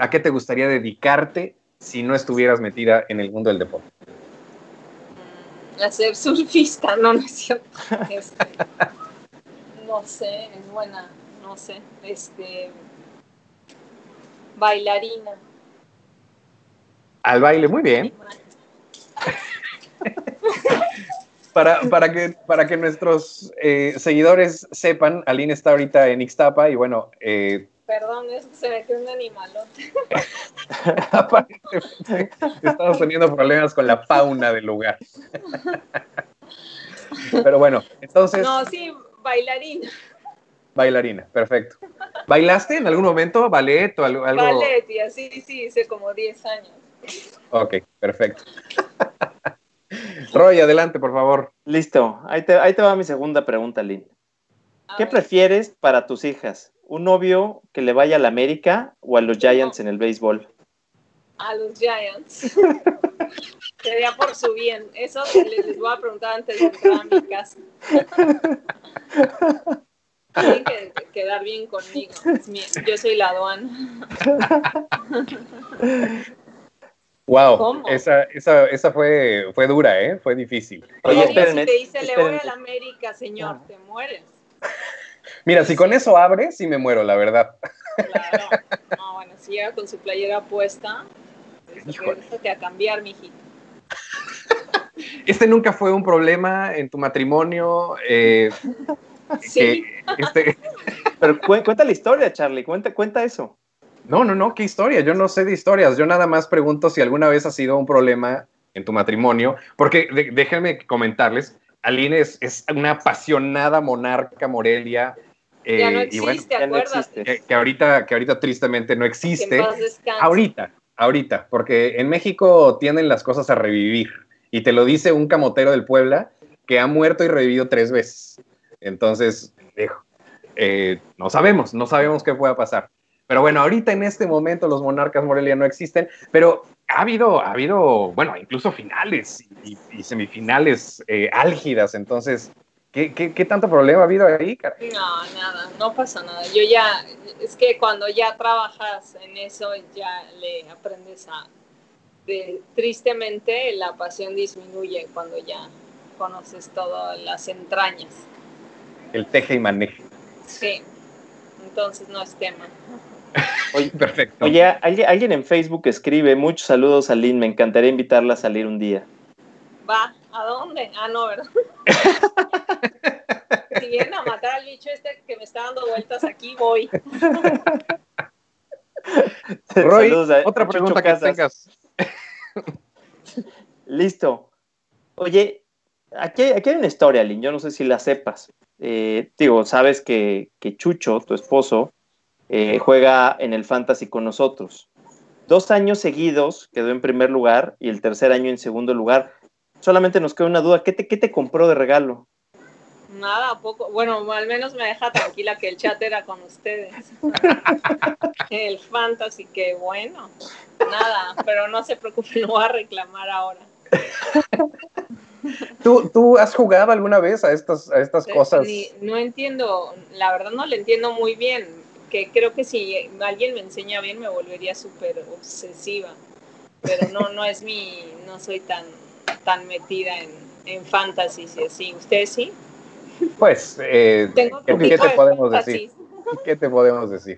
¿A qué te gustaría dedicarte si no estuvieras metida en el mundo del deporte? A ser surfista, no es cierto. No sé, es buena, no sé. Bailarina. Al baile, muy bien. Para que nuestros seguidores sepan, Aline está ahorita en Ixtapa y bueno... Perdón, es que se me quedó un animalote. Aparentemente estamos teniendo problemas con la fauna del lugar. Pero bueno, entonces... No, sí, bailarina. Bailarina, perfecto. ¿Bailaste en algún momento ballet o algo? Ballet, y así sí, hice como 10 años. Ok, perfecto. Roy, adelante, por favor. Listo. Ahí te va mi segunda pregunta, Lynn. ¿Qué prefieres para tus hijas? ¿Un novio que le vaya a la América o a los Giants en el béisbol? A los Giants. Sería por su bien. Eso les voy a preguntar antes de entrar a mi casa. Tienen que quedar bien conmigo. Yo soy la aduana. Wow, esa fue dura, ¿eh? Fue difícil. Oye, espérenme, si te dice, le voy a la América, señor, te mueres. Mira, si con eso abres, sí me muero, la verdad. Claro. No, bueno, si llega con su playera puesta, regresate a cambiar, mijito. ¿Este nunca fue un problema en tu matrimonio? Sí. Pero cuenta la historia, Charlie, cuenta eso. No, ¿qué historia? Yo no sé de historias. Yo nada más pregunto si alguna vez ha sido un problema en tu matrimonio, porque déjenme comentarles, Aline es una apasionada monarca Morelia. Ya no existe, bueno, ¿acuérdate? Que ahorita tristemente no existe. Ahorita, porque en México tienden las cosas a revivir, y te lo dice un camotero del Puebla que ha muerto y revivido 3 veces. Entonces, no sabemos qué pueda pasar. Pero bueno, ahorita en este momento los monarcas Morelia no existen, pero ha habido, bueno, incluso finales y semifinales álgidas. Entonces, ¿qué tanto problema ha habido ahí, caray? No, nada, no pasa nada. Yo ya, es que cuando ya trabajas en eso, ya le aprendes tristemente, la pasión disminuye cuando ya conoces todas las entrañas. El teje y maneje. Sí, entonces no es tema. Oye, perfecto. Oye, alguien en Facebook escribe: muchos saludos a Lynn, me encantaría invitarla a salir un día. Va, ¿a dónde? Ah, no, ¿verdad? Si vienen a matar al bicho este que me está dando vueltas aquí, voy. Roy, otra pregunta que tengas. Listo. Oye, aquí hay una historia, Lynn, yo no sé si la sepas. Digo, sabes que Chucho, tu esposo, juega en el Fantasy con nosotros. 2 años seguidos quedó en primer lugar y el tercer año en segundo lugar. Solamente nos queda una duda, ¿qué te compró de regalo? Nada, poco. Bueno, al menos me deja tranquila que el chat era con ustedes. El Fantasy, que bueno. Nada, pero no se preocupen, no voy a reclamar ahora. ¿Tú has jugado alguna vez a estas cosas? No entiendo, la verdad no le entiendo muy bien, que creo que si alguien me enseña bien me volvería súper obsesiva, pero no soy tan metida en fantasy, si así. ¿Ustedes sí? Pues, ¿qué te podemos decir?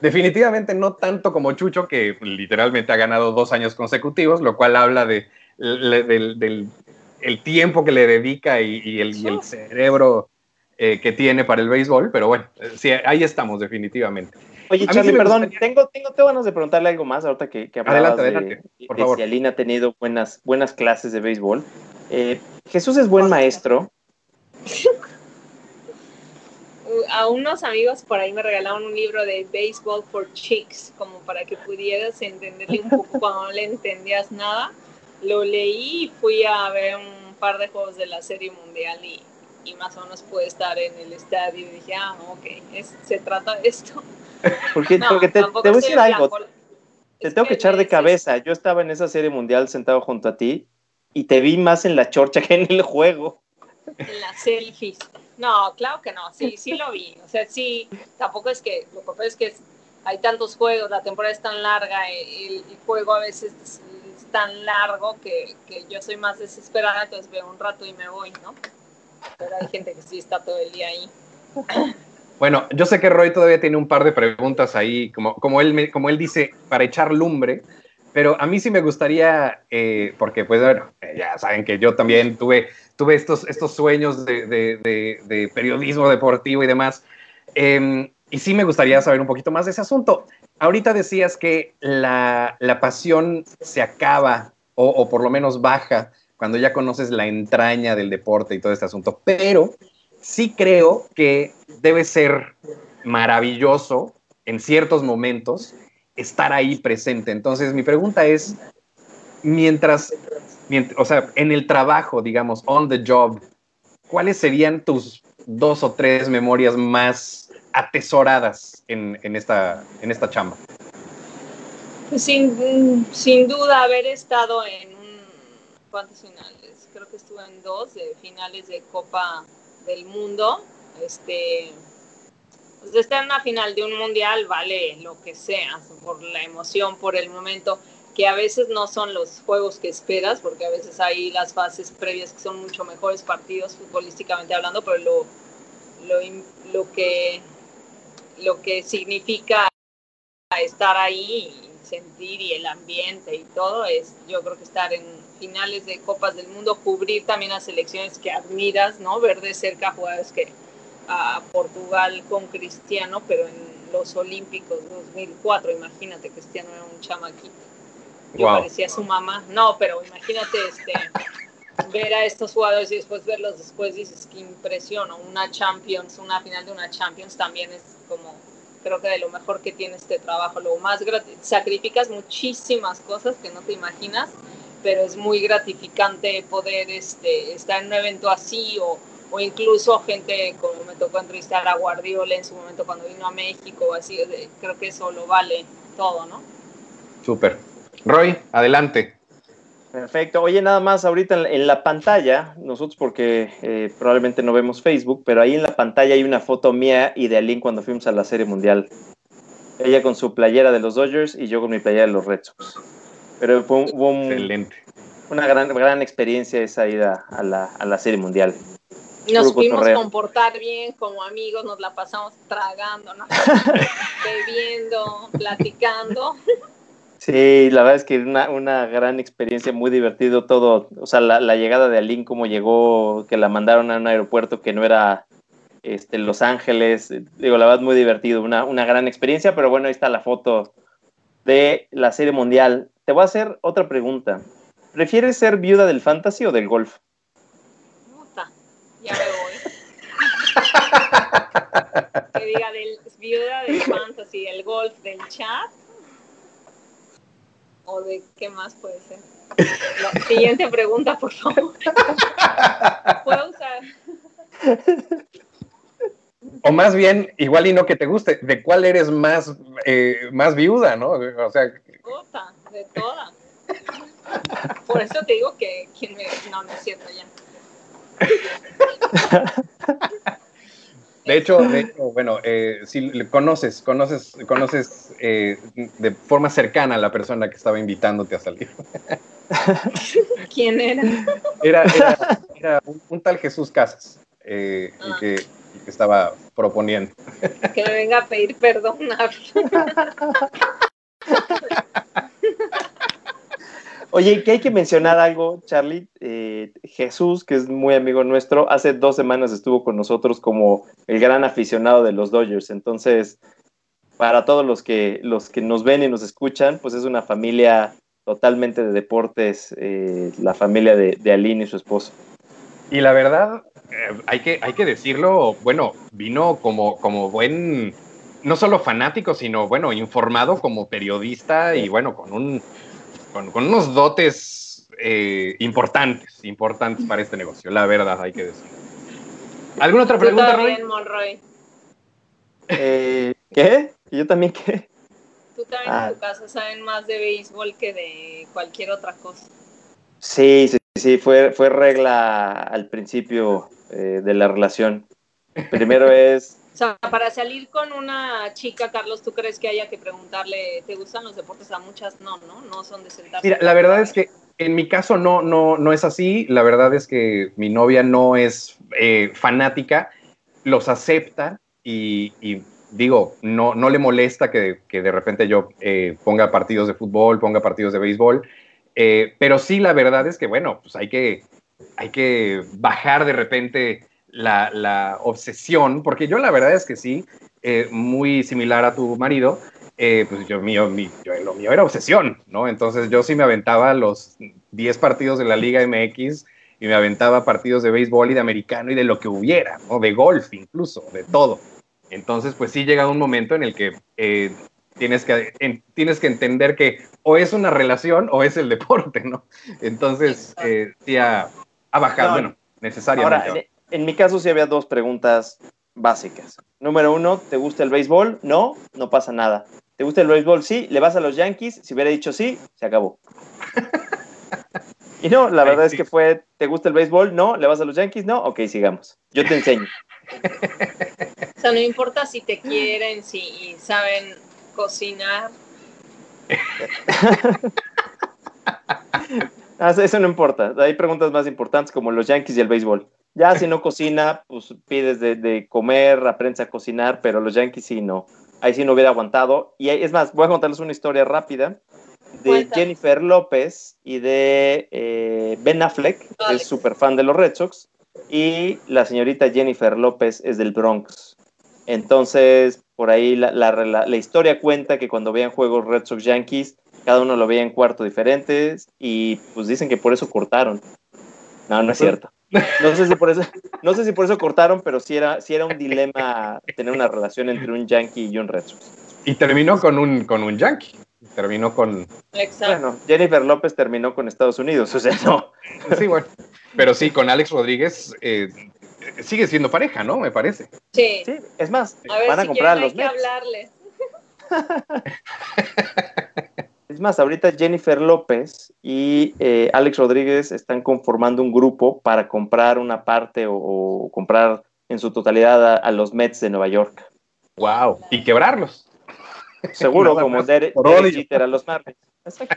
Definitivamente no tanto como Chucho, que literalmente ha ganado 2 años consecutivos, lo cual habla del tiempo que le dedica y el cerebro que tiene para el béisbol, pero bueno, sí, ahí estamos definitivamente. Oye, Charlie, perdón, gustaría... tengo ganas de preguntarle algo más ahorita que hablabas. Adelante, por favor. Si Aline ha tenido buenas clases de béisbol. Jesús es buen maestro. A unos amigos por ahí me regalaron un libro de Baseball for Chicks, como para que pudieras entenderle un poco cuando no le entendías nada. Lo leí y fui a ver un par de juegos de la Serie Mundial y más o menos pude estar en el estadio y dije, ok, se trata de esto. Porque, porque te voy a decir algo, te tengo que echar de cabeza. Yo estaba en esa Serie Mundial sentado junto a ti y te vi más en la chorcha que en el juego. En las selfies. No, claro que no, sí lo vi. O sea, sí, tampoco es que, lo que pasa es que hay tantos juegos, la temporada es tan larga, el juego a veces es tan largo que yo soy más desesperada, entonces veo un rato y me voy, ¿no? Pero hay gente que sí está todo el día ahí. Bueno, yo sé que Roy todavía tiene un par de preguntas ahí, como él dice, para echar lumbre, pero a mí sí me gustaría, porque pues bueno, ya saben que yo también tuve estos sueños de periodismo deportivo y demás, y sí me gustaría saber un poquito más de ese asunto. Ahorita decías que la pasión se acaba, o por lo menos baja, cuando ya conoces la entraña del deporte y todo este asunto, pero sí creo que debe ser maravilloso en ciertos momentos estar ahí presente. Entonces mi pregunta es, o sea, en el trabajo, digamos, on the job, ¿cuáles serían tus 2 o 3 memorias más atesoradas en esta chamba? Sin duda haber estado en ¿cuántas finales? Creo que estuve en 2 de finales de Copa del Mundo. Pues estar en una final de un mundial vale lo que sea, por la emoción, por el momento, que a veces no son los juegos que esperas, porque a veces hay las fases previas que son mucho mejores partidos futbolísticamente hablando, pero lo que significa estar ahí y sentir y el ambiente y todo es, yo creo que estar en finales de Copas del Mundo, cubrir también a selecciones que admiras, ¿no? Ver de cerca jugadores que a Portugal con Cristiano, pero en los Olímpicos 2004, imagínate, Cristiano era un chamaquito. Yo parecía su mamá. No, pero imagínate ver a estos jugadores y después verlos después, dices que impresiona. Una Champions, una final de una Champions también es como, creo que de lo mejor que tiene este trabajo. Lo más sacrificas muchísimas cosas que no te imaginas, pero es muy gratificante poder estar en un evento así o incluso gente, como me tocó entrevistar a Guardiola en su momento cuando vino a México, así, creo que eso lo vale todo, ¿no? Súper. Roy, adelante. Perfecto. Oye, nada más, ahorita en la pantalla, nosotros porque probablemente no vemos Facebook, pero ahí en la pantalla hay una foto mía y de Aline cuando fuimos a la Serie Mundial. Ella con su playera de los Dodgers y yo con mi playera de los Red Sox. Pero fue excelente. Una gran experiencia esa ida a la Serie Mundial. Nos pudimos comportar bien como amigos, nos la pasamos tragando, ¿no? Bebiendo, platicando. Sí, la verdad es que una gran experiencia, muy divertido todo. O sea, la llegada de Aline, cómo llegó, que la mandaron a un aeropuerto que no era Los Ángeles. Digo, la verdad, muy divertido, una gran experiencia. Pero bueno, ahí está la foto de la Serie Mundial. Te voy a hacer otra pregunta. ¿Prefieres ser viuda del fantasy o del golf? Ya me voy. Que diga del viuda del fantasy, el golf del chat. ¿O de qué más puede ser? La siguiente pregunta, por favor. ¿Puedo usar? O más bien, igual y no que te guste, ¿de cuál eres más, más viuda, no? O sea... Puta, de todas. Por eso te digo que... ¿quién me... No, no es cierto, ya. De hecho, bueno, si conoces de forma cercana a la persona que estaba invitándote a salir. ¿Quién era? Era un tal Jesús Casas, que estaba proponiendo. Que me venga a pedir perdón. Oye, que hay que mencionar algo, Charlie. Jesús, que es muy amigo nuestro, hace 2 semanas estuvo con nosotros como el gran aficionado de los Dodgers. Entonces, para todos los que nos ven y nos escuchan, pues es una familia totalmente de deportes, la familia de Aline y su esposo. Y la verdad, hay que decirlo, bueno, vino como buen, no solo fanático, sino, bueno, informado como periodista, sí. Y bueno, con unos dotes importantes para este negocio, la verdad, hay que decir. ¿Alguna otra pregunta, Roy? Tú también, Monroy. ¿Qué? ¿Yo también qué? Tú también en tu casa saben más de béisbol que de cualquier otra cosa. Sí, fue regla al principio de la relación. Primero es... O sea, para salir con una chica, Carlos, ¿tú crees que haya que preguntarle, ¿te gustan los deportes? A muchas no, no son de sentarse. Mira, la verdad es que en mi caso no es así. La verdad es que mi novia no es fanática, los acepta y digo, no le molesta que de repente yo ponga partidos de fútbol, ponga partidos de béisbol. Pero sí, la verdad es que, bueno, pues hay que bajar de repente... La obsesión, porque yo la verdad es que sí, muy similar a tu marido, pues lo mío era obsesión, ¿no? Entonces yo sí me aventaba los 10 partidos de la Liga MX y me aventaba partidos de béisbol y de americano y de lo que hubiera, ¿no? De golf incluso, de todo. Entonces pues sí llega un momento en el que tienes que entender que o es una relación o es el deporte, ¿no? Entonces sí ha bajado, no, bueno, necesariamente. Ahora, en mi caso sí había 2 preguntas básicas. Número 1, ¿te gusta el béisbol? No, no pasa nada. ¿Te gusta el béisbol? Sí. ¿Le vas a los Yankees? Si hubiera dicho sí, se acabó. Y no, la verdad es que fue, ¿te gusta el béisbol? No. ¿Le vas a los Yankees? No. Ok, sigamos. Yo te enseño. O sea, no importa si te quieren, si saben cocinar. Eso no importa. Hay preguntas más importantes como los Yankees y el béisbol. Ya si no cocina, pues pides de comer, aprendes a cocinar, pero los Yankees sí no. Ahí sí no hubiera aguantado. Y es más, voy a contarles una historia rápida de Jennifer López y de Ben Affleck, que es súper fan de los Red Sox. Y la señorita Jennifer López es del Bronx. Entonces, por ahí la historia cuenta que cuando veían juegos Red Sox-Yankees, cada uno lo veía en cuartos diferentes y pues dicen que por eso cortaron. No, no es cierto. No sé si por eso cortaron, pero sí era un dilema tener una relación entre un Yankee y un Red Sox. Y terminó con un Yankee. Terminó con... Exacto. Bueno, Jennifer López terminó con Estados Unidos, o sea, no. Sí, bueno. Pero sí, con Alex Rodríguez sigue siendo pareja, ¿no? Me parece. Sí. Es más, van a comprar a los Mets. Es más, ahorita Jennifer López y Alex Rodríguez están conformando un grupo para comprar una parte o comprar en su totalidad a los Mets de Nueva York. ¡Wow! Y quebrarlos. Seguro, como Derek Jeter a los Marlins. Exacto.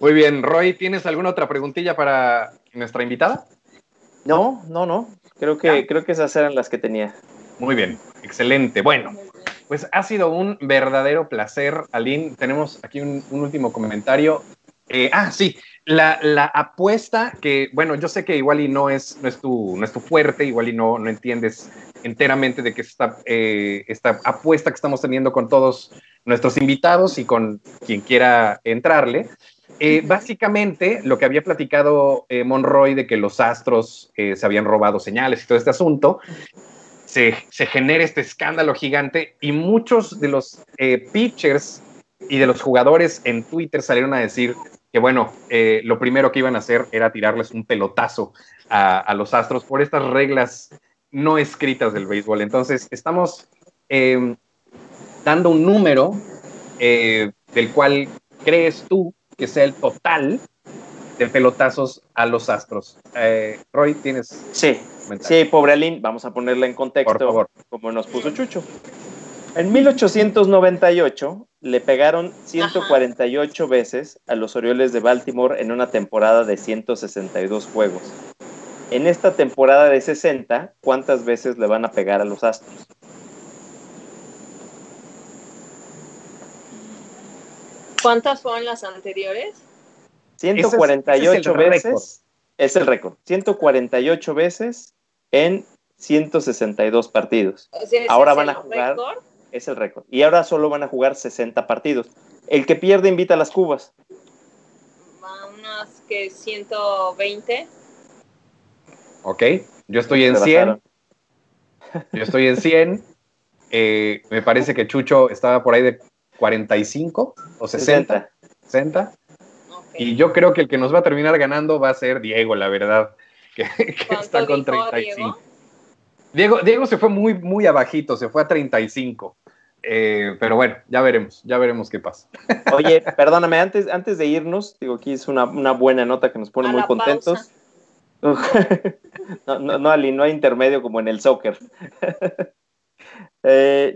Muy bien, Roy, ¿tienes alguna otra preguntilla para nuestra invitada? No. Creo que esas eran las que tenía. Muy bien, excelente. Bueno, pues ha sido un verdadero placer, Aline. Tenemos aquí un último comentario. Sí, la apuesta que, bueno, yo sé que igual y no es tu fuerte, igual y no entiendes enteramente de qué es esta apuesta que estamos teniendo con todos nuestros invitados y con quien quiera entrarle. Básicamente, lo que había platicado Monroy de que los Astros se habían robado señales y todo este asunto... se genera este escándalo gigante, y muchos de los pitchers y de los jugadores en Twitter salieron a decir que, bueno, lo primero que iban a hacer era tirarles un pelotazo a los Astros por estas reglas no escritas del béisbol. Entonces, estamos dando un número del cual crees tú que sea el total de pelotazos a los Astros. Roy, ¿tienes? Sí, comentario? Sí, pobre Aline, vamos a ponerla en contexto, por favor, como nos puso Chucho. En 1898 le pegaron 148 veces a los Orioles de Baltimore en una temporada de 162 juegos. En esta temporada de 60, ¿cuántas veces le van a pegar a los Astros? ¿Cuántas fueron las anteriores? 148 veces. Es el récord. 148 veces en 162 partidos. O sea, ahora van a jugar. ¿Récord? Es el récord. Y ahora solo van a jugar 60 partidos. El que pierde invita a las cubas. Va unas que 120. Ok, yo estoy en 100. Yo estoy en 100. Me parece que Chucho estaba por ahí de 45 o 60. 60. Okay. Y yo creo que el que nos va a terminar ganando va a ser Diego, la verdad. Que está con 35. Diego se fue muy, muy abajito, se fue a 35. Pero bueno, ya veremos qué pasa. Oye, perdóname, antes de irnos, digo, aquí es una buena nota que nos pone muy contentos. No, Ali, no hay intermedio como en el soccer.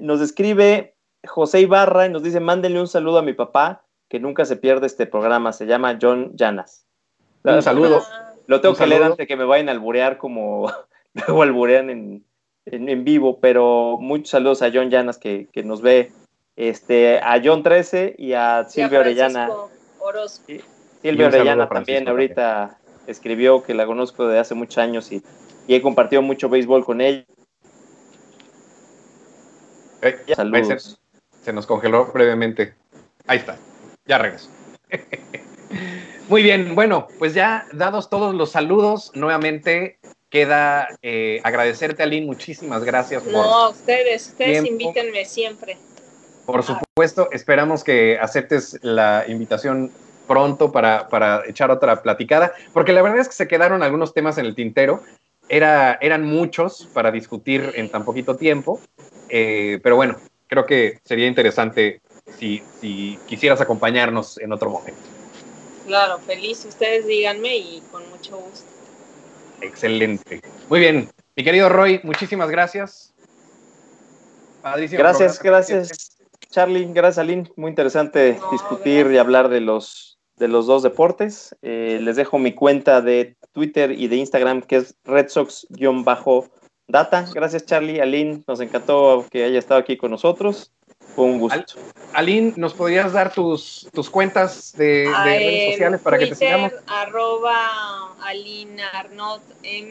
Nos escribe José Ibarra y nos dice: mándenle un saludo a mi papá, que nunca se pierde este programa, se llama John Llanas. Un saludo. Lo tengo que leer antes de que me vayan a alburear como luego alburean en vivo, pero muchos saludos a John Llanas, que nos ve, a John 13 y a Silvia Orellana. Silvia Orellana también ahorita escribió, que la conozco de hace muchos años y he compartido mucho béisbol con ella. Saludos. Se nos congeló brevemente. Ahí está, ya regreso. Muy bien, bueno, pues ya dados todos los saludos, nuevamente queda agradecerte, Aline, muchísimas gracias. Ustedes invítenme siempre. Por supuesto, esperamos que aceptes la invitación pronto para echar otra platicada, porque la verdad es que se quedaron algunos temas en el tintero, eran muchos para discutir en tan poquito tiempo, pero bueno, creo que sería interesante si quisieras acompañarnos en otro momento. Claro, feliz, ustedes díganme y con mucho gusto. Excelente, muy bien, mi querido Roy, muchísimas gracias. Padrísimo, gracias Charlie, gracias Aline, muy interesante discutir y hablar de los dos deportes. Les dejo mi cuenta de Twitter y de Instagram, que es Red Sox-Data. Gracias Charlie, Aline, nos encantó que haya estado aquí con nosotros. Fue un gusto. Aline, ¿nos podrías dar tus cuentas de redes sociales para Twitter, que te sigamos? @AlineArnotM.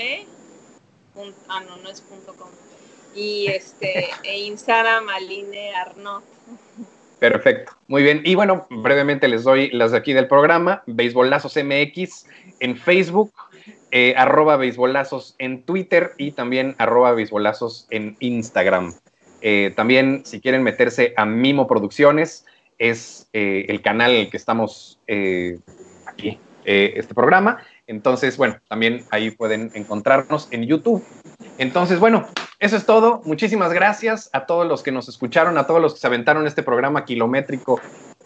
No es .com. Y e Instagram, Aline Arnot. Perfecto, muy bien. Y bueno, brevemente les doy las de aquí del programa: Beisbolazos MX en Facebook, @beisbolazos en Twitter y también @beisbolazos en Instagram. También, si quieren meterse a Mimo Producciones, es el canal en el que estamos aquí, este programa. Entonces, bueno, también ahí pueden encontrarnos en YouTube. Entonces, bueno, eso es todo. Muchísimas gracias a todos los que nos escucharon, a todos los que se aventaron este programa kilométrico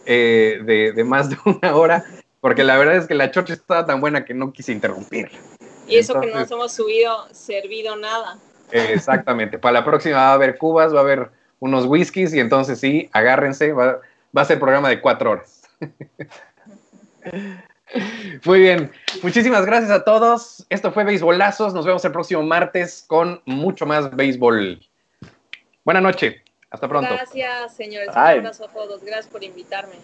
de más de una hora, porque la verdad es que la chorcha estaba tan buena que no quise interrumpirla. Y eso, entonces, que no nos hemos servido nada. Exactamente, para la próxima va a haber cubas, va a haber unos whiskies y entonces sí, agárrense, va a ser programa de 4 horas. Muy bien, muchísimas gracias a todos, esto fue Beisbolazos, nos vemos el próximo martes con mucho más béisbol. Buenas noches, hasta pronto. Gracias señores, un abrazo a todos, gracias por invitarme.